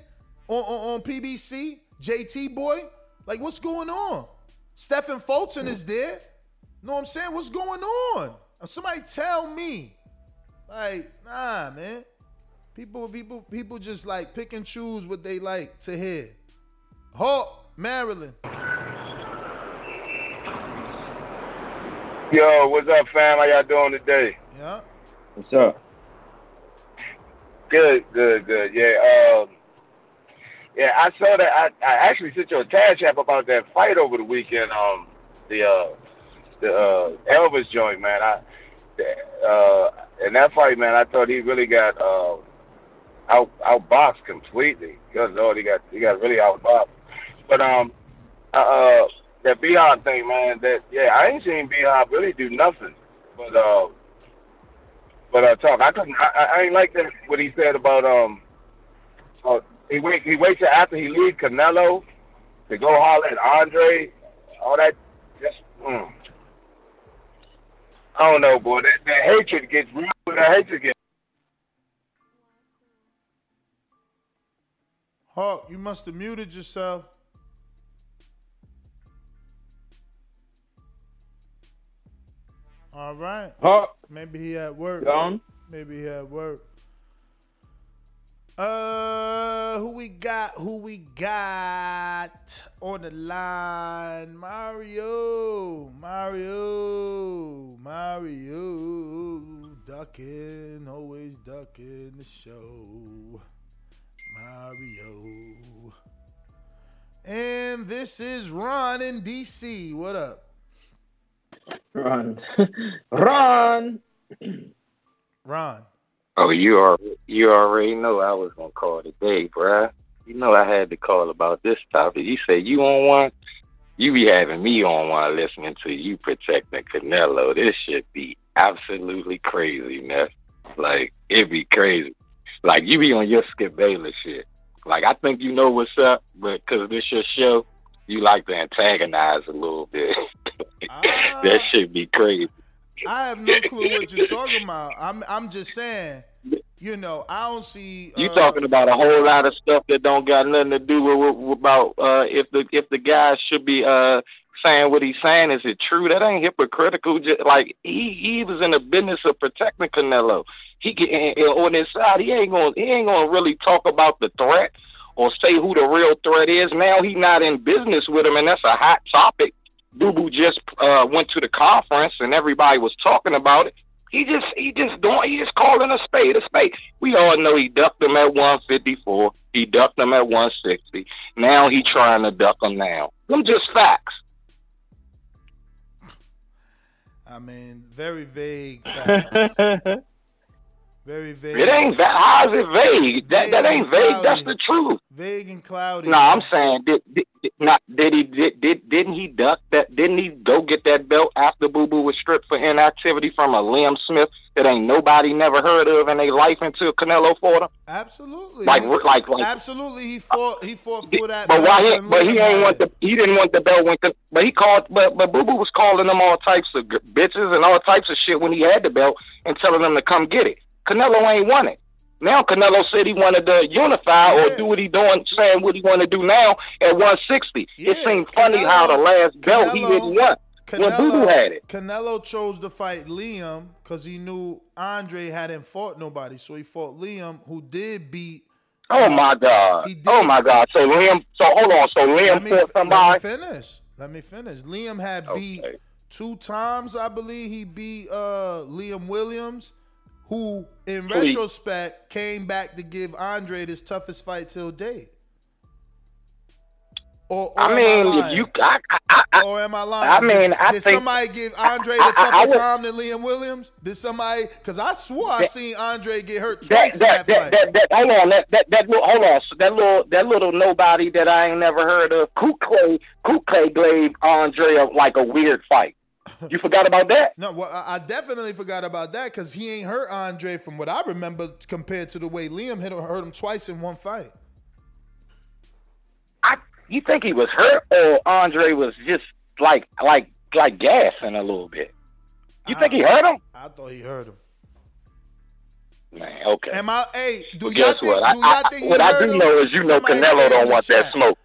on PBC, JT Boy. Like, what's going on? Stephen Fulton is there. You know what I'm saying? What's going on? Somebody tell me. Like, nah, man. People just like pick and choose what they like to hear. Hawk, Maryland. Yo, what's up, fam? How y'all doing today? Yeah. What's up? Good. Yeah. Yeah, I saw that. I actually sent you a tag chap about that fight over the weekend. The Elvis joint, man. In that fight, man, I thought he really got outboxed completely. Good Lord, he got really outboxed. But that Behan thing, man. I ain't seen Behan really do nothing. But talk. I ain't like that what he said about he waits till after he leaves Canelo to go holler at Andre. All that. I don't know, boy. That hatred gets real. Hawk, you must have muted yourself. All right. Hawk. Maybe he at work. Gone. Maybe he at work. Who we got on the line? Mario. Ducking, always ducking the show. Mario. And this is Ron in DC. What up? Ron. Oh, you already know I was going to call today, bruh. You know I had to call about this topic. You say you on one, you be having me on one listening to you protecting Canelo. This shit be absolutely crazy, man. Like, it be crazy. Like, you be on your Skip Bayless shit. Like, I think you know what's up, but because this your show, you like to antagonize a little bit. That shit be crazy. I have no clue what you're talking about. I'm just saying, you know, I don't see. You talking about a whole lot of stuff that don't got nothing to do with about if the guy should be saying what he's saying. Is it true? That ain't hypocritical. Just, like he was in the business of protecting Canelo. He can, on his side, he ain't gonna really talk about the threat or say who the real threat is. Now he's not in business with him, and that's a hot topic. Boo-Boo just went to the conference and everybody was talking about it. He just calling a spade a spade. We all know he ducked him at 154. He ducked him at 160. Now he trying to duck him now. Them just facts. I mean, very vague facts. Very vague. It ain't that. How is it vague? That ain't vague. That's the truth. Vague and cloudy. No, I'm saying didn't he duck that? Didn't he go get that belt after Boo Boo was stripped for inactivity from a Liam Smith that ain't nobody never heard of in their life until Canelo fought him? Absolutely. Like absolutely. He fought for that. But why? He didn't want the belt when. But he called. But Boo Boo was calling them all types of bitches and all types of shit when he had the belt and telling them to come get it. Canelo ain't won it. Now Canelo said he wanted to unify or do what he doing, saying what he want to do now at 160. Yeah. It seemed funny how the last belt he didn't want when Boo Boo had it. Canelo chose to fight Liam because he knew Andre hadn't fought nobody, so he fought Liam, who did beat. Oh my God! Oh my God! So Liam. So hold on. So Liam fought somebody. Let me finish. Liam had beat two times, I believe. He beat Liam Williams, who, in retrospect, came back to give Andre his toughest fight till date. Or am I lying? I mean, did somebody give Andre the tougher time than Liam Williams? Did somebody? Because I swore I seen Andre get hurt twice in that fight. Hold on. So that little nobody that I ain't never heard of, Kukle gave Andre like a weird fight. You forgot about that? No, well, I definitely forgot about that because he ain't hurt Andre from what I remember compared to the way Liam hurt him twice in one fight. You think he was hurt or Andre was just like gassing a little bit? You think he hurt him? I thought he hurt him. Man, okay. Am I? Hey, do y'all think he hurt him? What I do know is Canelo don't want that smoke.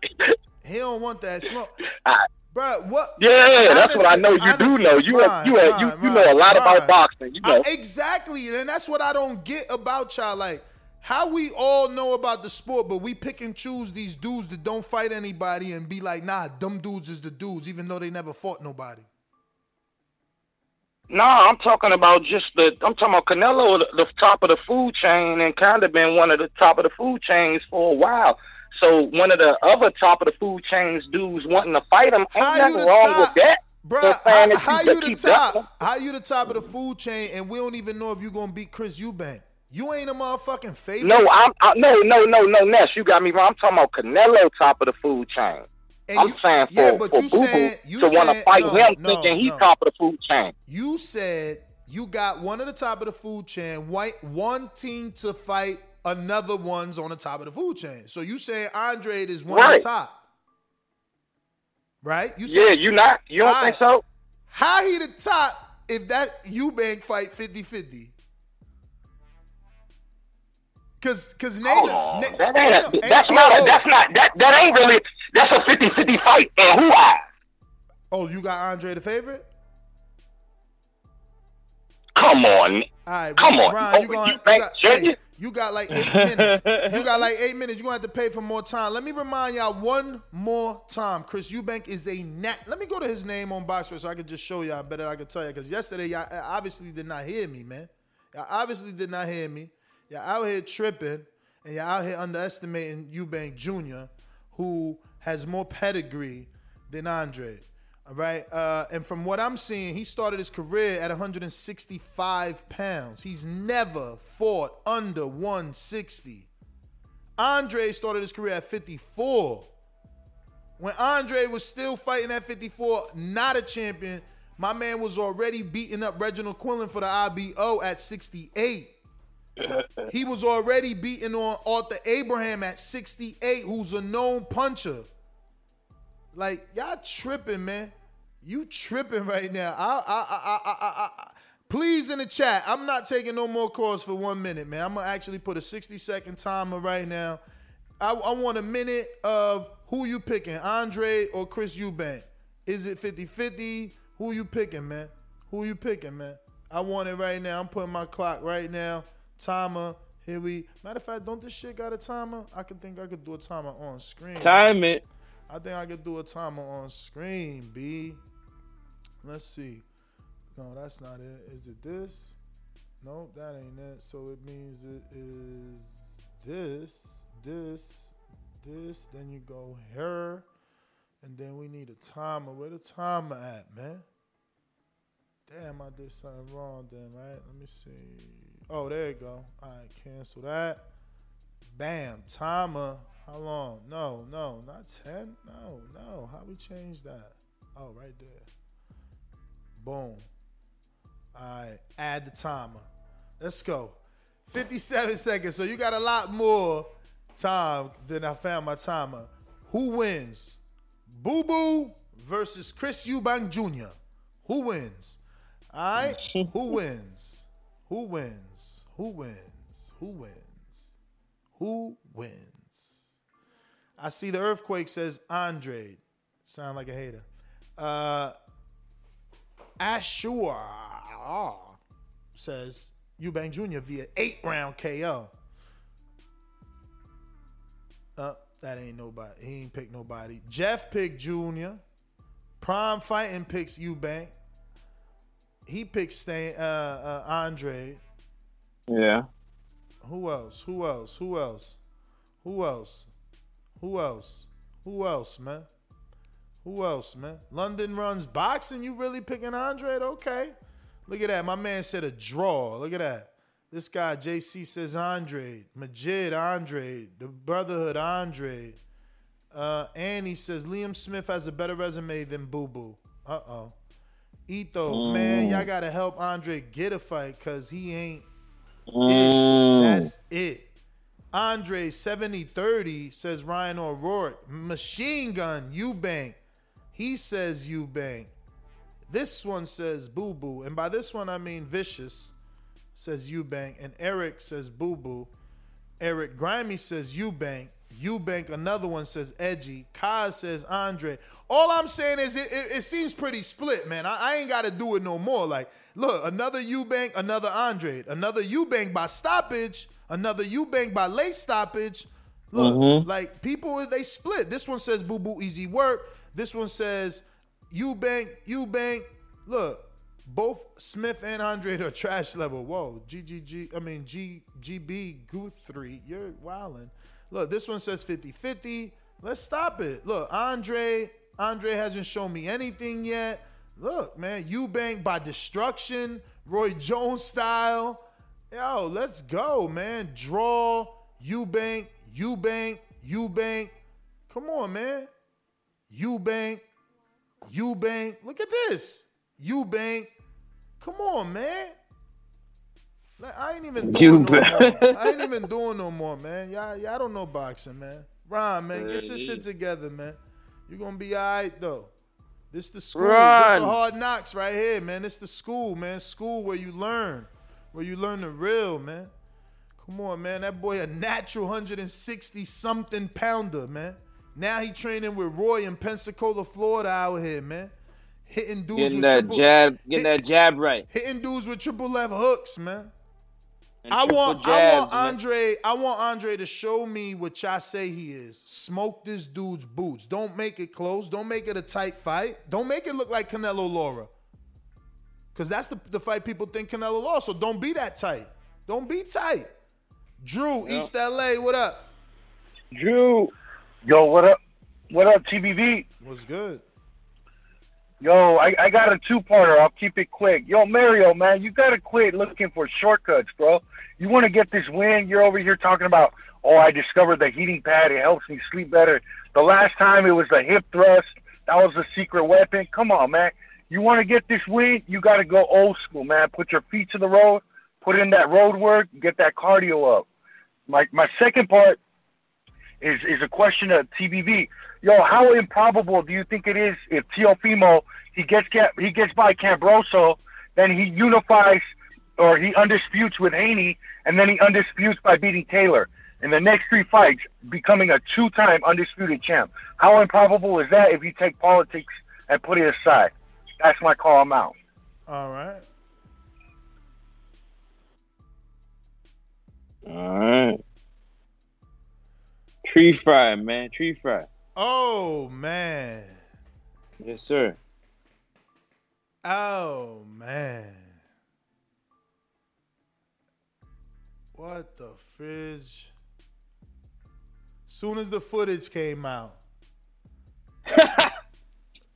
He don't want that smoke. Bro, what? Yeah, honestly, that's what I know. You do know. You know a lot about boxing. You know. Exactly, and that's what I don't get about y'all. Like, how we all know about the sport, but we pick and choose these dudes that don't fight anybody and be like, nah, them dudes is the dudes, even though they never fought nobody. Nah, I'm talking about Canelo, the top of the food chain, and kind of been one of the top of the food chains for a while. So one of the other top of the food chains dudes wanting to fight him, ain't nothing wrong with that. Bro, how you the top of the food chain, and we don't even know if you gonna beat Chris Eubank? You ain't a motherfucking favorite. No, no, Ness, you got me wrong. I'm talking about Canelo, top of the food chain. And I'm saying for Boo-Boo to want to fight him, thinking he's top of the food chain. You said you got one of the top of the food chain, wanting to fight another one's on the top of the food chain. So you say Andre is one of the top. Right? You say, yeah, you don't think so? How he the top if that Eubank fight 50-50? Cause that's a 50-50 fight. And who I? Oh, you got Andre the favorite? Come on. All right, come on. Ron, you got like 8 minutes. You're going to have to pay for more time. Let me remind y'all one more time. Chris Eubank is a nat. Let me go to his name on Boxer so I can just show y'all better. I can tell you because yesterday y'all obviously did not hear me, man. You're out here tripping, and you're out here underestimating Eubank Jr., who has more pedigree than Andre, all right? And from what I'm seeing, he started his career at 165 pounds. He's never fought under 160. Andre started his career at 54. When Andre was still fighting at 54, not a champion, my man was already beating up Reginald Quillen for the IBO at 68. He was already beating on Arthur Abraham at 68, who's a known puncher. Like, y'all tripping, man. You tripping right now. Please, in the chat, I'm not taking no more calls for 1 minute, man. I'm going to actually put a 60-second timer right now. I want a minute of who you picking, Andre or Chris Eubank. Is it 50-50? Who you picking, man? I want it right now. I'm putting my clock right now. Timer, here we... Matter of fact, don't this shit got a timer? I could do a timer on screen. Time it. I think I could do a timer on screen, B. Let's see. No, that's not it. Is it this? No, that ain't it. So it means it is this. Then you go here. And then we need a timer. Where the timer at, man? Damn, I did something wrong then, right? Let me see. Oh, there you go. All right, cancel that. Bam, timer. How long? No, not 10. No. How we change that? Oh, right there. Boom. All right, add the timer. Let's go. 57 seconds. So you got a lot more time than I found my timer. Who wins? Boo Boo versus Chris Eubank Jr. Who wins? All right, who wins? I see the earthquake says Andre. Sound like a hater. Ashura says Eubank Jr. via 8-round KO. That ain't nobody. He ain't picked nobody. Jeff picked Jr. Prime Fighting picks Eubank. He picked Andre. Yeah. Who else, man? London Runs Boxing. You really picking Andre? Okay. Look at that. My man said a draw. Look at that. This guy, JC, says Andre. Majid, Andre. The Brotherhood, Andre. Annie says Liam Smith has a better resume than Boo Boo. Uh-oh. Ito, man, y'all gotta help Andre get a fight because he ain't it. That's it. Andre 70-30 says Ryan O'Rourke. Machine Gun Eubank. He says Eubank. This one says Boo Boo, and by this one I mean Vicious says Eubank, and Eric says Boo Boo. Eric Grimy says Eubank. Eubank, another one says Edgy. Kaz says Andre. All I'm saying is it seems pretty split, man. I ain't got to do it no more. Like, look, another Eubank, another Andre. Another Eubank by stoppage, another Eubank by late stoppage. Look, like, people, they split. This one says Boo Boo Easy Work. This one says Eubank. Look, both Smith and Andre are trash level. Whoa, GB Guthrie, you're wildin'. Look, this one says 50-50. Let's stop it. Look, Andre hasn't shown me anything yet. Look, man, Eubank by destruction, Roy Jones style. Yo, let's go, man. Draw, Eubank. Come on, man. Eubank. Look at this. Eubank. Come on, man. Like, I ain't even doing no more, man. Y'all don't know boxing, man. Ron, man, get your shit together, man. You're going to be all right, though. This the school. Ron. This the hard knocks right here, man. This the school, man. School where you learn. Where you learn the real, man. Come on, man. That boy a natural 160-something pounder, man. Now he training with Roy in Pensacola, Florida out here, man. Hitting dudes getting that jab right. Hitting dudes with triple left hooks, man. I want Andre to show me what y'all say he is. Smoke this dude's boots. Don't make it close. Don't make it a tight fight. Don't make it look like Canelo Laura. Because that's the fight people think Canelo Laura. So don't be that tight. Don't be tight. Drew, yeah. East LA, what up? Drew. Yo, what up? What up, TBB? What's good? Yo, I got a two-parter. I'll keep it quick. Yo, Mario, man, you got to quit looking for shortcuts, bro. You want to get this win? You're over here talking about, oh, I discovered the heating pad. It helps me sleep better. The last time it was the hip thrust. That was the secret weapon. Come on, man. You want to get this win? You got to go old school, man. Put your feet to the road. Put in that road work. Get that cardio up. My second part is a question of TBV. Yo, how improbable do you think it is if Teofimo, he gets by Cambroso, then he unifies or he undisputes with Haney, and then he undisputes by beating Taylor in the next three fights, becoming a two-time undisputed champ? How improbable is that if you take politics and put it aside? That's my call. I'm out. All right. Tree fry, man. Oh, man. Yes, sir. Oh, man. What the fridge? Soon as the footage came out.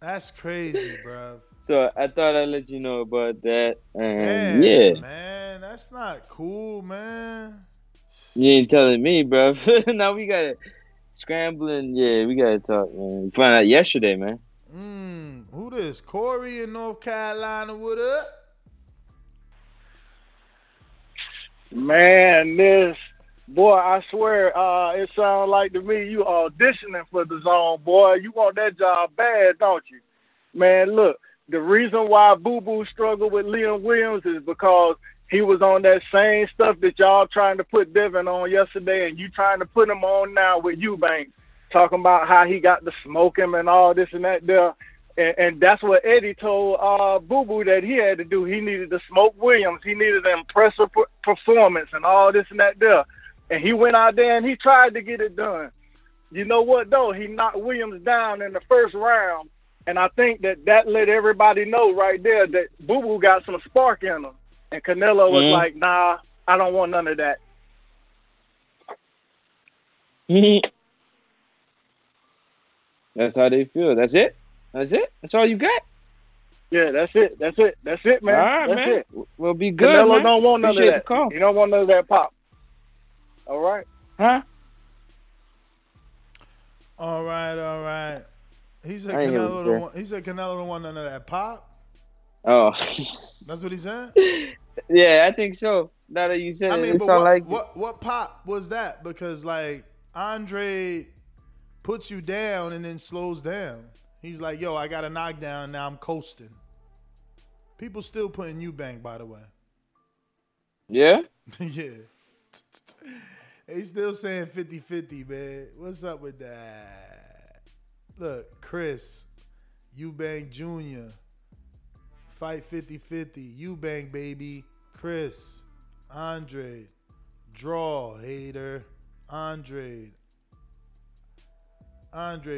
That's crazy, bro. So I thought I'd let you know about that. And yeah. Man, that's not cool, man. You ain't telling me, bro. Now we got to... Scrambling, yeah, we gotta talk, man. We found out yesterday, man. Who this? Corey in North Carolina, what up? Man, this boy, I swear, it sounds like to me you auditioning for the zone, boy. You want that job bad, don't you? Man, look, the reason why Boo Boo struggled with Liam Williams is because he was on that same stuff that y'all trying to put Devin on yesterday, and you trying to put him on now with Eubank, talking about how he got to smoke him and all this and that there. And that's what Eddie told Boo Boo that he had to do. He needed to smoke Williams. He needed an impressive performance and all this and that there. And he went out there and he tried to get it done. You know what, though? He knocked Williams down in the first round, and I think that let everybody know right there that Boo Boo got some spark in him. And Canelo was like, nah, I don't want none of that. That's how they feel. That's it? That's all you got? Yeah, that's it. That's it, man. All right, that's man. It. We'll be good, Canelo, man. Don't want none Appreciate of that. He don't want none of that pop. All right? Huh? All right. He said Canelo don't want none of that pop. Oh, that's what he said. Yeah, I think so. Now that you said it, it sounds like what pop was that? Because like Andre puts you down and then slows down. He's like, "Yo, I got a knockdown. Now I'm coasting." People still putting Eubank, by the way. Yeah. He's still saying 50-50, man. What's up with that? Look, Chris, Eubank Jr., fight 50-50. Eubank, baby. Chris, Andre, draw, hater. Andre,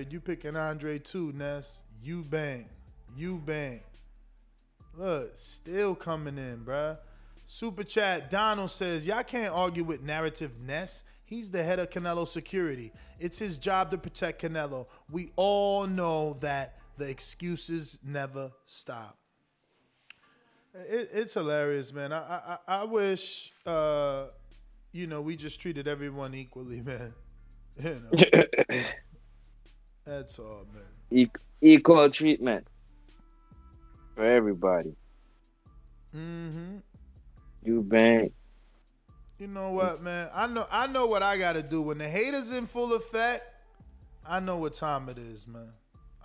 you picking Andre too, Ness. Eubank. Look, still coming in, bruh. Super Chat, Donald says, y'all can't argue with narrative Ness. He's the head of Canelo Security. It's his job to protect Canelo. We all know that the excuses never stop. It's hilarious, man. I wish, we just treated everyone equally, man. That's all, man. Equal treatment for everybody. Mm-hmm. Eubank. You know what, man? I know what I gotta do when the haters in full effect. I know what time it is, man.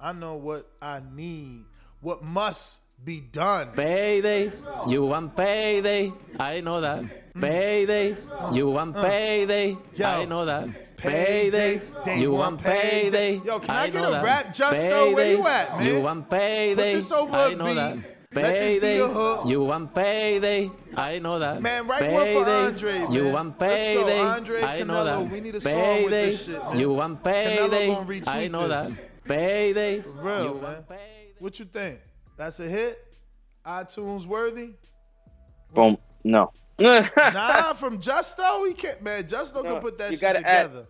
I know what I need. What must be done. Payday, you want payday. I know that. Payday, you want payday. I know that. Payday, you want payday. Yo, can I get a rap Justo? Where you at, man? You want payday. Put this over a beat. Let this be the hook. You want payday. I know that. Man, write one for Andre, man. You want payday. Let's go, Andre, I know that. We need a song with this shit, man. You want payday. I know that. Payday. For real, man. What you think? That's a hit? iTunes worthy? Boom. No. Nah, from Justo? He can't, man. Justo can put that shit together.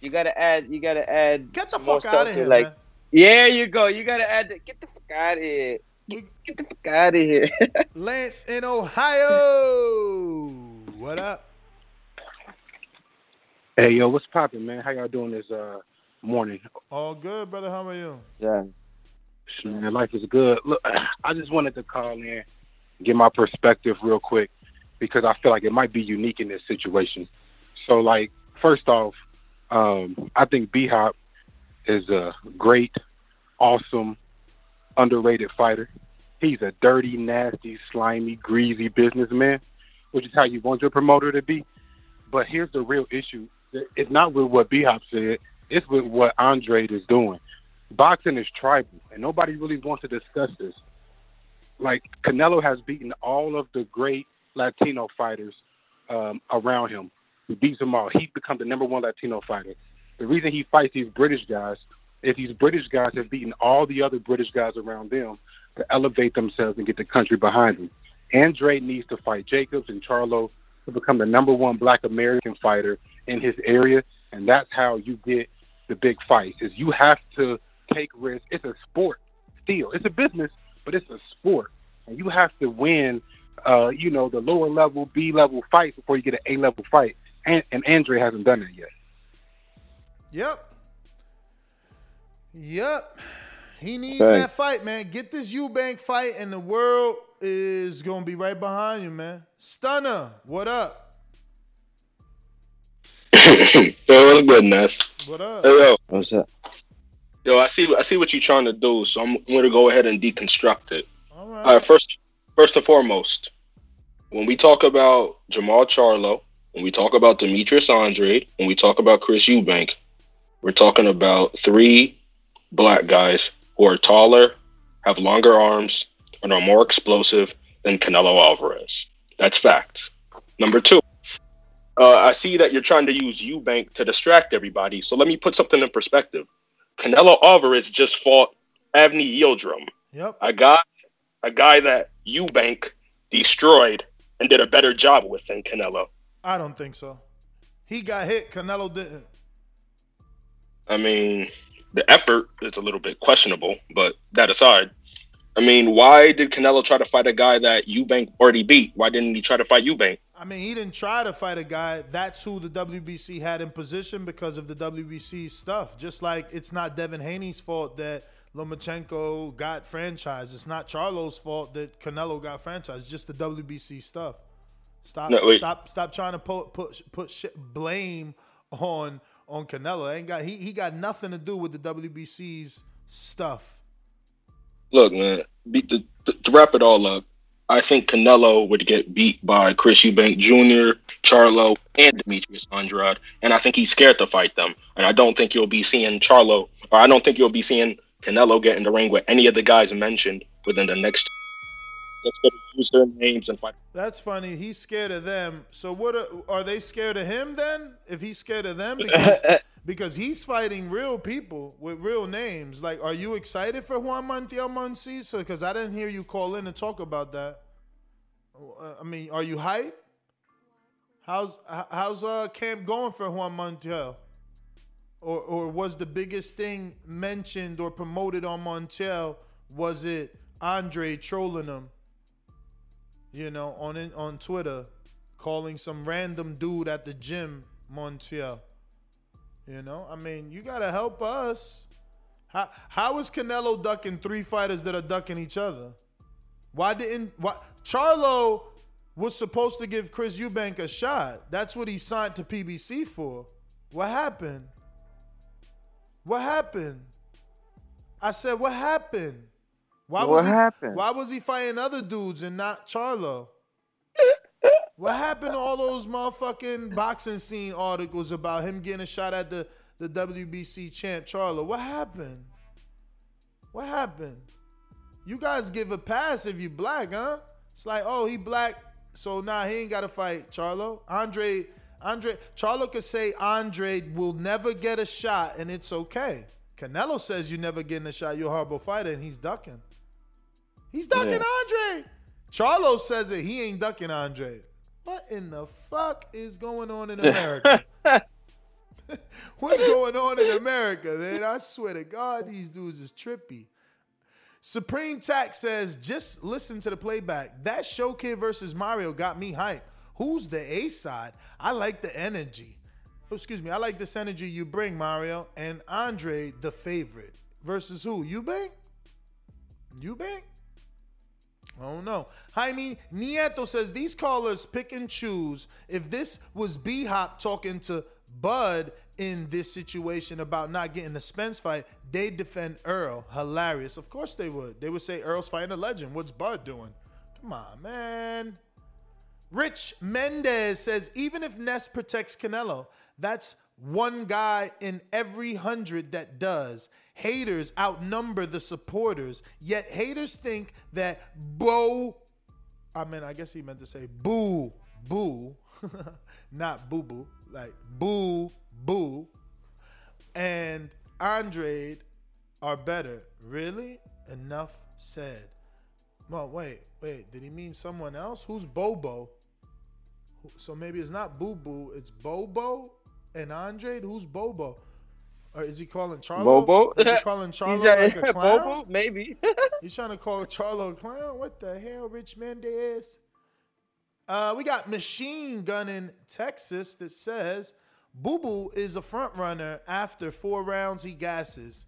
You gotta add. Get the fuck out of here, like, man. Yeah, you go. You gotta add the, get the fuck out of here. Get the fuck out of here. Lance in Ohio. What up? Hey, yo, what's poppin', man? How y'all doing this morning? All good, brother. How are you? Yeah. Man, life is good. Look, I just wanted to call in, get my perspective real quick, because I feel like it might be unique in this situation. So, like, first off, I think B-Hop is a great, awesome, underrated fighter. He's a dirty, nasty, slimy, greasy businessman, which is how you want your promoter to be. But here's the real issue. It's not with what B-Hop said. It's with what Andre is doing. Boxing is tribal, and nobody really wants to discuss this. Like, Canelo has beaten all of the great Latino fighters around him. He beats them all. He's become the number one Latino fighter. The reason he fights these British guys is these British guys have beaten all the other British guys around them to elevate themselves and get the country behind them. Andre needs to fight Jacobs and Charlo to become the number one Black American fighter in his area, and that's how you get the big fights. Is you have to take risks. It's a sport still. It's a business, but it's a sport. And you have to win, the lower level, B-level fights before you get an A-level fight. And Andre hasn't done it yet. Yep. He needs that fight, man. Get this Eubank fight, and the world is going to be right behind you, man. Stunner, what up? Yo, what's good, Ness? What up? Hey, yo. What's up? Yo, I see what you're trying to do, so I'm going to go ahead and deconstruct it. All right, first and foremost, when we talk about Jamal Charlo, when we talk about Demetrius Andrade, when we talk about Chris Eubank, we're talking about three Black guys who are taller, have longer arms, and are more explosive than Canelo Alvarez. That's fact. Number two, I see that you're trying to use Eubank to distract everybody, so let me put something in perspective. Canelo Alvarez just fought Avni Yildirim. Yep. A guy that Eubank destroyed and did a better job with than Canelo. I don't think so. He got hit. Canelo didn't. I mean, the effort is a little bit questionable, but that aside, I mean, why did Canelo try to fight a guy that Eubank already beat? Why didn't he try to fight Eubank? I mean, he didn't try to fight a guy. That's who the WBC had in position because of the WBC stuff. Just like it's not Devin Haney's fault that Lomachenko got franchised. It's not Charlo's fault that Canelo got franchised. Just the WBC stuff. Stop trying to put shit, blame on Canelo. He got nothing to do with the WBC's stuff. Look, man, to wrap it all up, I think Canelo would get beat by Chris Eubank Jr., Charlo, and Demetrius Andrade, and I think he's scared to fight them. And I don't think you'll be seeing Canelo get in the ring with any of the guys mentioned within the next. That's going to use their names and fight. That's funny. He's scared of them. So what are they scared of him then? If he's scared of them, because he's fighting real people with real names. Like, are you excited for Juan Montiel Monceso? Because I didn't hear you call in and talk about that. I mean, are you hype? How's camp going for Juan Montiel? Or was the biggest thing mentioned or promoted on Montiel, was it Andre trolling him? You know, on Twitter, calling some random dude at the gym Montiel. You know, I mean, you gotta help us. How is Canelo ducking three fighters that are ducking each other? Why Charlo was supposed to give Chris Eubank a shot? That's what he signed to PBC for. What happened? I said, what happened? Why was he fighting other dudes and not Charlo? What happened to all those motherfucking boxing scene articles about him getting a shot at the WBC champ Charlo? What happened? You guys give a pass if you black, huh? It's like, oh, he black, so nah, he ain't got to fight Charlo. Charlo could say Andre will never get a shot, and it's okay. Canelo says you never getting a shot, you're a horrible fighter, and he's ducking. He's ducking Andre. Charlo says that he ain't ducking Andre. What in the fuck is going on in America? What's going on in America, man? I swear to God, these dudes is trippy. Supreme Tax says, just listen to the playback. That show kid versus Mario got me hype. Who's the A side? I like the energy. I like this energy you bring, Mario. And Andre, the favorite. Versus who? Eubank? I don't know. Jaime Nieto says, these callers pick and choose. If this was B-Hop talking to Bud in this situation about not getting the Spence fight, they defend Earl. Hilarious. Of course they would. They would say Earl's fighting a legend. What's Bud doing? Come on, man. Rich Mendez says, even if Ness protects Canelo, that's one guy in every 100 that does. Haters outnumber the supporters, yet haters think that boo, not boo-boo, like boo, and Andre are better. Really? Enough said. Well, wait, did he mean someone else? Who's Bobo? So maybe it's not boo-boo, it's Bobo? And Andre, who's Bobo? Or is he calling Charlo? Bobo? Is he calling Charlo like a clown? Bobo? Maybe. He's trying to call Charlo a clown? What the hell, Rich Mendez? We got Machine Gun in Texas that says, Boo Boo is a front runner after four rounds he gasses.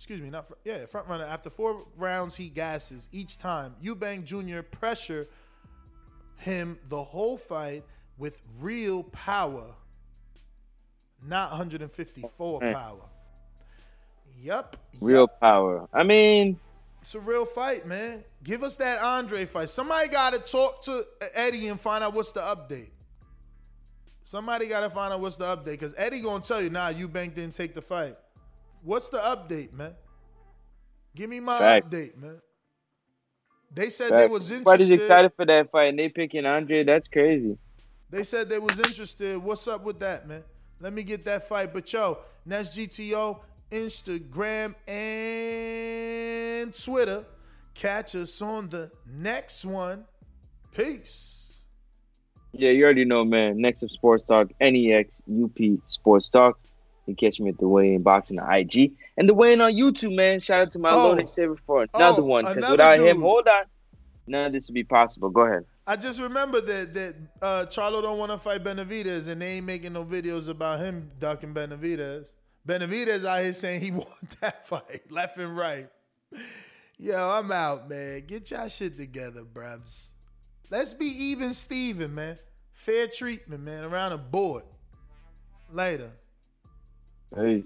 Front runner after four rounds he gasses each time. Eubank Jr. pressure him the whole fight with real power. Not 154 power. Yep. Real power. I mean, it's a real fight, man. Give us that Andre fight. Somebody got to talk to Eddie and find out what's the update. Because Eddie going to tell you, nah, Eubank didn't take the fight. What's the update, man? Give me my update, man. They said they was interested. Everybody's excited for that fight, and they picking Andre. That's crazy. They said they was interested. What's up with that, man? Let me get that fight. But, yo, Ness GTO, Instagram, and Twitter. Catch us on the next one. Peace. Yeah, you already know, man. Next up Sports Talk, NEXUP Sports Talk. You catch me at The Weigh In Boxing on IG. And The Weigh In on YouTube, man. Shout out to my loaded saver for another one. Because without him, hold on, none of this would be possible. Go ahead. I just remember that Charlo don't want to fight Benavidez, and they ain't making no videos about him ducking Benavidez. Benavidez out here saying he want that fight left and right. Yo, I'm out, man. Get y'all shit together, bruvs. Let's be even Steven, man. Fair treatment, man, around the board. Later. Hey.